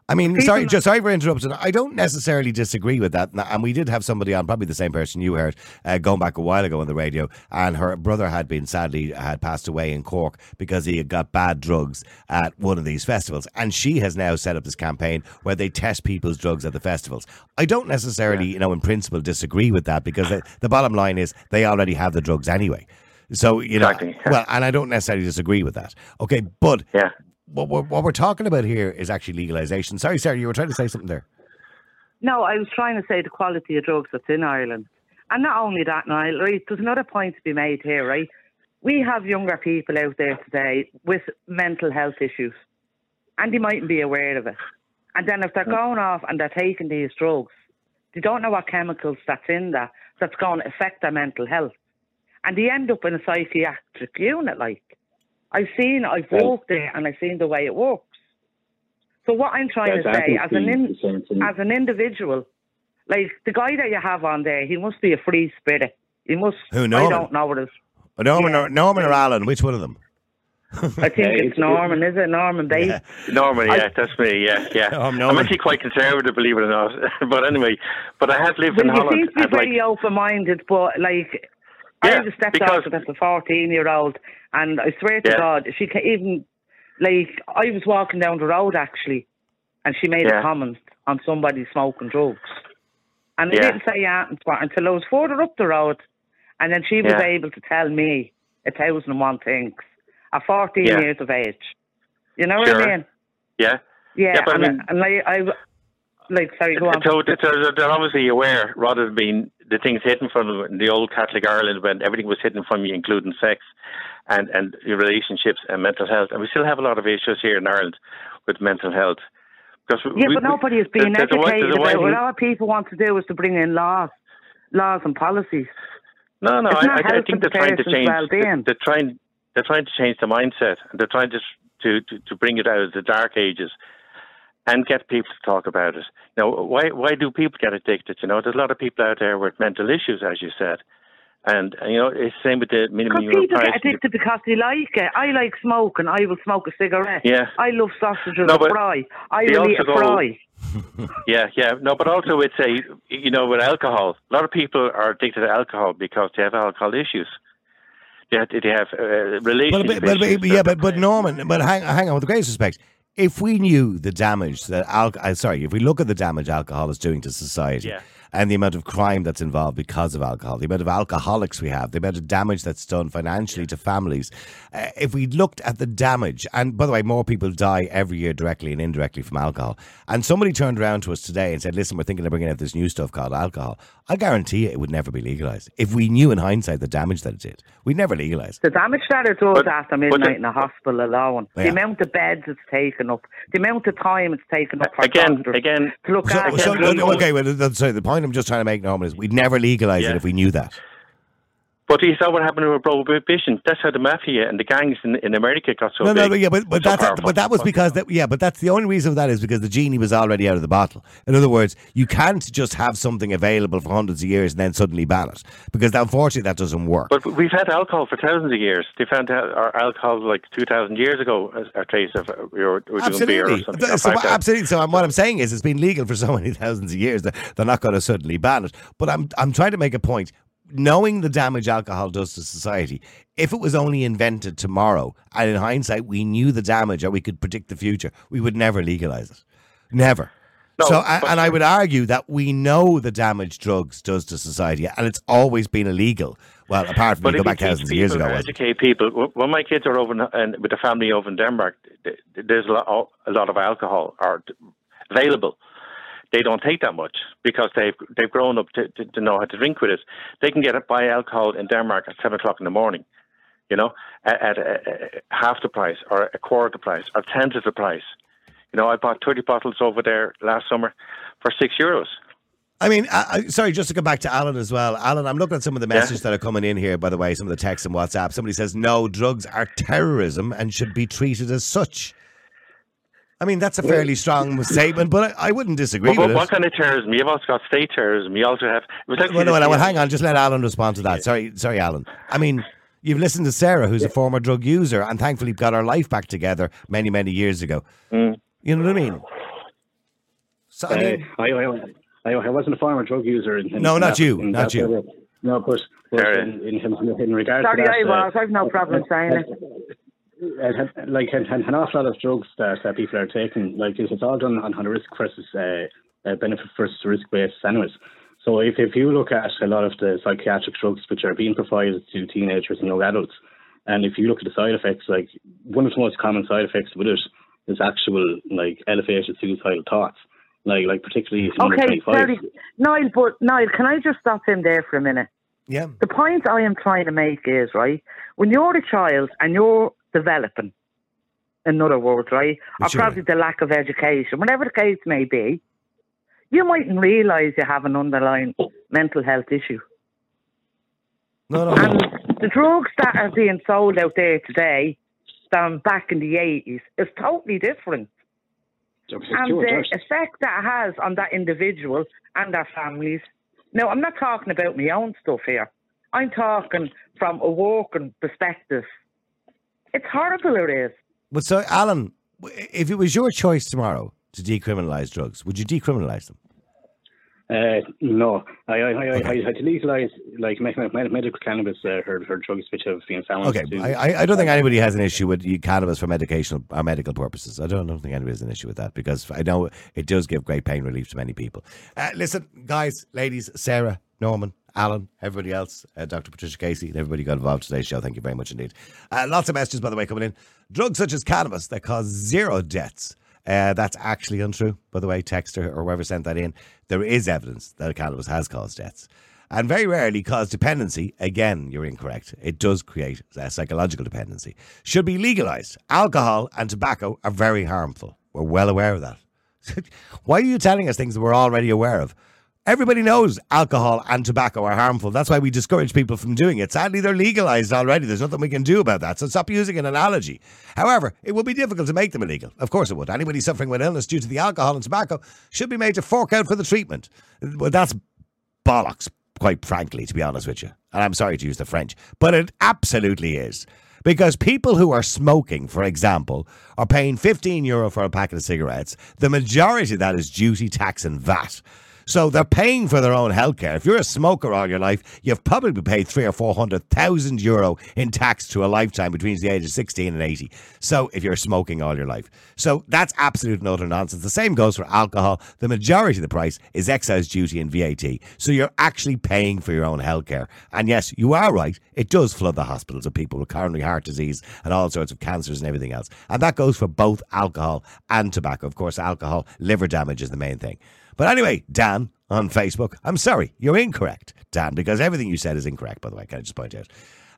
I mean, sorry for interrupting. I don't necessarily disagree with that. And we did have somebody on, probably the same person you heard, going back a while ago on the radio. And her brother had passed away in Cork because he had got bad drugs at one of these festivals. And she has now set up this campaign where they test people's drugs at the festivals. I don't necessarily, in principle, disagree with that, because the bottom line is they already have the drugs anyway. So, and I don't necessarily disagree with that. Okay, but... Yeah. What we're talking about here is actually legalisation. Sorry, Sarah, you were trying to say something there. No, I was trying to say the quality of drugs that's in Ireland. And not only that, Niall, right, there's another point to be made here, right? We have younger people out there today with mental health issues, and they mightn't be aware of it. And then if they're going off and they're taking these drugs, they don't know what chemicals that's in there that's going to affect their mental health. And they end up in a psychiatric unit, like. I've walked there, and I've seen the way it works. So what I'm trying to say, as an individual, like, the guy that you have on there, he must be a free spirit. He must... Who, Norman? I don't know what it is. Norman or Alan, which one of them? I think it's Norman, is it? Norman Bates? Yeah. Norman, yeah, that's me, yeah. I'm actually quite conservative, believe it or not. But anyway, I have lived in Holland. You seem to be pretty open-minded, but like, I was stepped out as a 14-year-old, and I swear to God, she can even, like, I was walking down the road, actually, and she made a comment on somebody smoking drugs. And I didn't say anything until I was further up the road, and then she was able to tell me 1,001 things. At 14 years of age. You know what I mean? Yeah. Yeah, but go on. So they're obviously aware, rather than being the things hidden from them in the old Catholic Ireland when everything was hidden from you, including sex and your relationships and mental health. And we still have a lot of issues here in Ireland with mental health. Because but nobody is being educated about what our people want to do is to bring in laws and policies. No, I think they're trying to change. They're trying to change the mindset, and they're trying to bring it out of the dark ages and get people to talk about it. Now, why do people get addicted? You know, there's a lot of people out there with mental issues, as you said. And you know, it's the same with the minimum euro price. Because people get addicted because they like it. I like smoking. I will smoke a cigarette. Yeah. I love sausage and a fry. I will eat a fry. No, but also it's with alcohol. A lot of people are addicted to alcohol because they have alcohol issues. They have relationships. But Norman, but hang on. With the greatest respect, if we knew the damage that if we look at the damage alcohol is doing to society, and the amount of crime that's involved because of alcohol, the amount of alcoholics we have, the amount of damage that's done financially to families, if we looked at the damage, and by the way, more people die every year directly and indirectly from alcohol. And somebody turned around to us today and said, "Listen, we're thinking of bringing out this new stuff called alcohol." I guarantee you it would never be legalised. If we knew in hindsight the damage that it did, we'd never legalise. The damage that it does after midnight in the hospital alone, the amount of beds it's taken up, the amount of time it's taken up for doctors to look after. The point I'm just trying to make, Norman, is we'd never legalise it if we knew that. But you saw what happened with prohibition. That's how the mafia and the gangs in America got so big. But that's the only reason for that is because the genie was already out of the bottle. In other words, you can't just have something available for hundreds of years and then suddenly ban it, because unfortunately that doesn't work. But we've had alcohol for thousands of years. They found out our alcohol like 2,000 years ago, a trace of doing beer or something. Absolutely. So what I'm saying is it's been legal for so many thousands of years that they're not going to suddenly ban it. But I'm trying to make a point. Knowing the damage alcohol does to society, if it was only invented tomorrow, and in hindsight we knew the damage or we could predict the future, we would never legalise it. Never. No, and I would argue that we know the damage drugs does to society, and it's always been illegal. Well, apart from you go back thousands of years ago. Educate people. When my kids are over and with the family over in Denmark, there's a lot of alcohol are available. They don't take that much because they've grown up to know how to drink with it. They can buy alcohol in Denmark at 7 o'clock in the morning, you know, at half the price or a quarter the price or tenth of the price. You know, I bought 30 bottles over there last summer for €6. I mean, sorry, just to go back to Alan as well. Alan, I'm looking at some of the messages that are coming in here, by the way, some of the texts and WhatsApp. Somebody says, no, drugs are terrorism and should be treated as such. I mean, that's a fairly strong statement, but I wouldn't disagree with it. What kind of terrorism? You've also got state terrorism. You also have... hang on. Just let Alan respond to that. Sorry, Alan. I mean, you've listened to Sarah, who's a former drug user, and thankfully got our life back together many, many years ago. Mm. You know what I mean? So, I wasn't a former drug user. Not you. No, of course. In regards to that... Sorry, I was. I've no problem saying it. An awful lot of drugs that people are taking, like, it's all done on a risk versus benefit versus risk basis anyways. So if you look at a lot of the psychiatric drugs which are being provided to teenagers and young adults, and if you look at the side effects, like, one of the most common side effects with it is actual, like, elevated suicidal thoughts, like particularly if you're 25. Niall, can I just stop in there for a minute? Yeah. The point I am trying to make is, right, when you're a child and you're developing, in other words, right? Or probably the lack of education, whatever the case may be, you mightn't realise you have an underlying mental health issue. No. And the drugs that are being sold out there today, than back in the 80s, is totally different. And the effect that it has on that individual and their families. Now, I'm not talking about my own stuff here. I'm talking from a working perspective. It's horrible, it is. But so, Alan, if it was your choice tomorrow to decriminalise drugs, would you decriminalise them? No. I had to legalise like medical cannabis for drugs which have been found. Okay, I don't think anybody has an issue with cannabis for medicational or medical purposes. I don't think anybody has an issue with that, because I know it does give great pain relief to many people. Listen, guys, ladies, Sarah, Norman, Alan, everybody else, Dr. Patricia Casey, and everybody who got involved in today's show, thank you very much indeed. Lots of messages, by the way, coming in. Drugs such as cannabis that cause zero deaths. That's actually untrue, by the way. Texter or whoever sent that in, there is evidence that cannabis has caused deaths. And very rarely cause dependency. Again, you're incorrect. It does create a psychological dependency. Should be legalised. Alcohol and tobacco are very harmful. We're well aware of that. Why are you telling us things that we're already aware of? Everybody knows alcohol and tobacco are harmful. That's why we discourage people from doing it. Sadly, they're legalized already. There's nothing we can do about that. So stop using an analogy. However, it would be difficult to make them illegal. Of course it would. Anybody suffering with illness due to the alcohol and tobacco should be made to fork out for the treatment. Well, that's bollocks, quite frankly, to be honest with you. And I'm sorry to use the French, but it absolutely is. Because people who are smoking, for example, are paying €15 for a packet of cigarettes. The majority of that is duty, tax and VAT. So they're paying for their own healthcare. If you're a smoker all your life, you've probably paid €300,000 or €400,000 in tax to a lifetime between the age of 16 and 80. So if you're smoking all your life. So that's absolute and utter nonsense. The same goes for alcohol. The majority of the price is excise duty and VAT. So you're actually paying for your own healthcare. And yes, you are right. It does flood the hospitals of people with coronary heart disease and all sorts of cancers and everything else. And that goes for both alcohol and tobacco. Of course, alcohol, liver damage is the main thing. But anyway, Dan on Facebook, I'm sorry, you're incorrect, Dan, because everything you said is incorrect, by the way, can I just point out.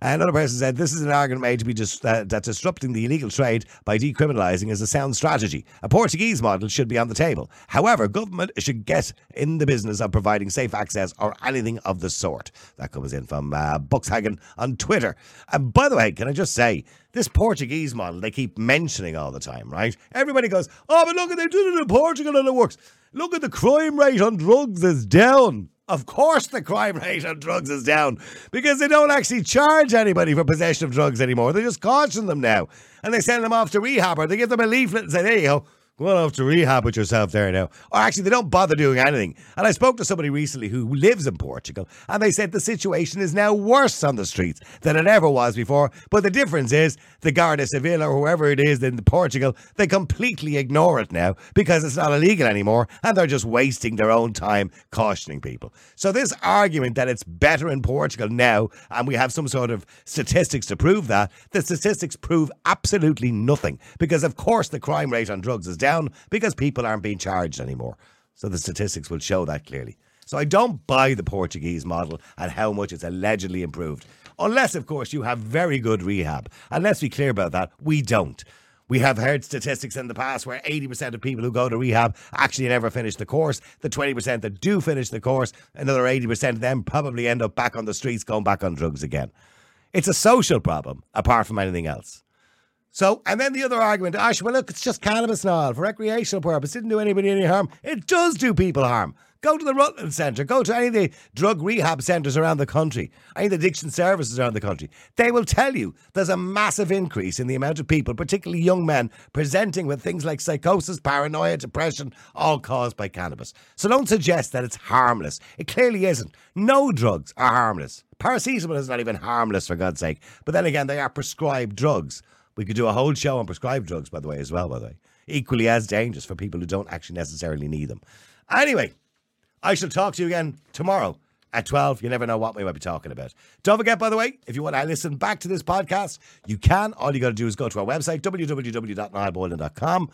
Another person said, this is an argument made to be that disrupting the illegal trade by decriminalising is a sound strategy. A Portuguese model should be on the table. However, government should get in the business of providing safe access or anything of the sort. That comes in from Buxhagen on Twitter. And by the way, can I just say, this Portuguese model they keep mentioning all the time, right? Everybody goes, oh, but look, they did it in Portugal and it works. Look at the crime rate on drugs is down. Of course the crime rate on drugs is down, because they don't actually charge anybody for possession of drugs anymore. They just caution them now. And they send them off to rehab, or they give them a leaflet and say, there you go, go on off to rehab with yourself there now. Or actually, they don't bother doing anything. And I spoke to somebody recently who lives in Portugal, and they said the situation is now worse on the streets than it ever was before. But the difference is the Guardia Civil or whoever it is in Portugal, they completely ignore it now because it's not illegal anymore, and they're just wasting their own time cautioning people. So this argument that it's better in Portugal now, and we have some sort of statistics to prove that, the statistics prove absolutely nothing, because of course the crime rate on drugs is down because people aren't being charged anymore. So the statistics will show that clearly. So I don't buy the Portuguese model and how much it's allegedly improved. Unless, of course, you have very good rehab. And let's be clear about that, we don't. We have heard statistics in the past where 80% of people who go to rehab actually never finish the course. The 20% that do finish the course, another 80% of them probably end up back on the streets going back on drugs again. It's a social problem, apart from anything else. So, and then the other argument, Ash, well, look, it's just cannabis and all for recreational purposes. It didn't do anybody any harm. It does do people harm. Go to the Rutland Centre. Go to any of the drug rehab centres around the country. Any of the addiction services around the country. They will tell you there's a massive increase in the amount of people, particularly young men, presenting with things like psychosis, paranoia, depression, all caused by cannabis. So don't suggest that it's harmless. It clearly isn't. No drugs are harmless. Paracetamol is not even harmless, for God's sake. But then again, they are prescribed drugs. We could do a whole show on prescribed drugs, by the way, as well, by the way. Equally as dangerous for people who don't actually necessarily need them. Anyway, I shall talk to you again tomorrow at 12. You never know what we might be talking about. Don't forget, by the way, if you want to listen back to this podcast, you can. All you got to do is go to our website, www.niallboylan.com.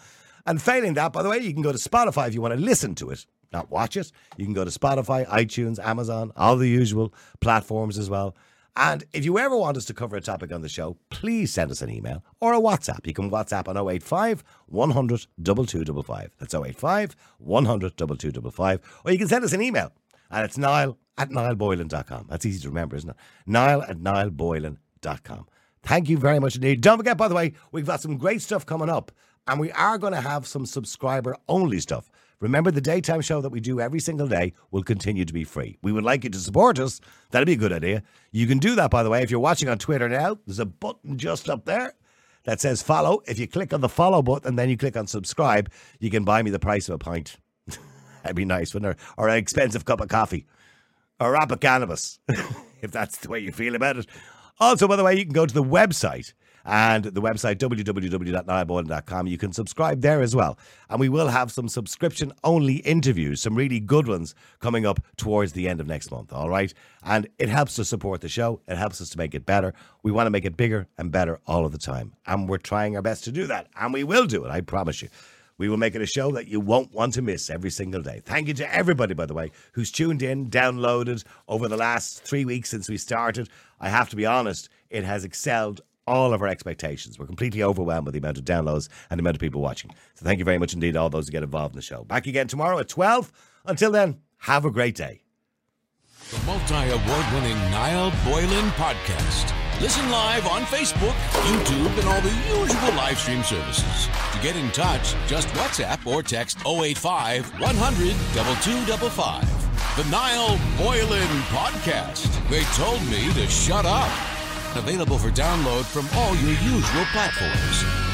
And failing that, by the way, you can go to Spotify if you want to listen to it, not watch it. You can go to Spotify, iTunes, Amazon, all the usual platforms as well. And if you ever want us to cover a topic on the show, please send us an email or a WhatsApp. You can WhatsApp on 085 100 2255. That's 085 100 2255. Or you can send us an email. And it's Niall@NiallBoylan.com. That's easy to remember, isn't it? Niall@NiallBoylan.com. Thank you very much indeed. Don't forget, by the way, we've got some great stuff coming up. And we are going to have some subscriber-only stuff. Remember, the daytime show that we do every single day will continue to be free. We would like you to support us. That'd be a good idea. You can do that, by the way, if you're watching on Twitter now. There's a button just up there that says follow. If you click on the follow button and then you click on subscribe, you can buy me the price of a pint. That'd be nice, wouldn't it? Or an expensive cup of coffee. Or a wrap of cannabis, if that's the way you feel about it. Also, by the way, you can go to the website. And the website, www.niallboylan.com. You can subscribe there as well. And we will have some subscription-only interviews, some really good ones coming up towards the end of next month, all right? And it helps us support the show. It helps us to make it better. We want to make it bigger and better all of the time. And we're trying our best to do that. And we will do it, I promise you. We will make it a show that you won't want to miss every single day. Thank you to everybody, by the way, who's tuned in, downloaded over the last 3 weeks since we started. I have to be honest, it has excelled all of our expectations. We're completely overwhelmed with the amount of downloads and the amount of people watching. So thank you very much indeed, all those who get involved in the show. Back again tomorrow at 12. Until then, have a great day. The multi-award-winning Niall Boylan Podcast. Listen live on Facebook, YouTube, and all the usual live stream services. To get in touch, just WhatsApp or text 085 100 2255. The Niall Boylan Podcast. They told me to shut up. Available for download from all your usual platforms.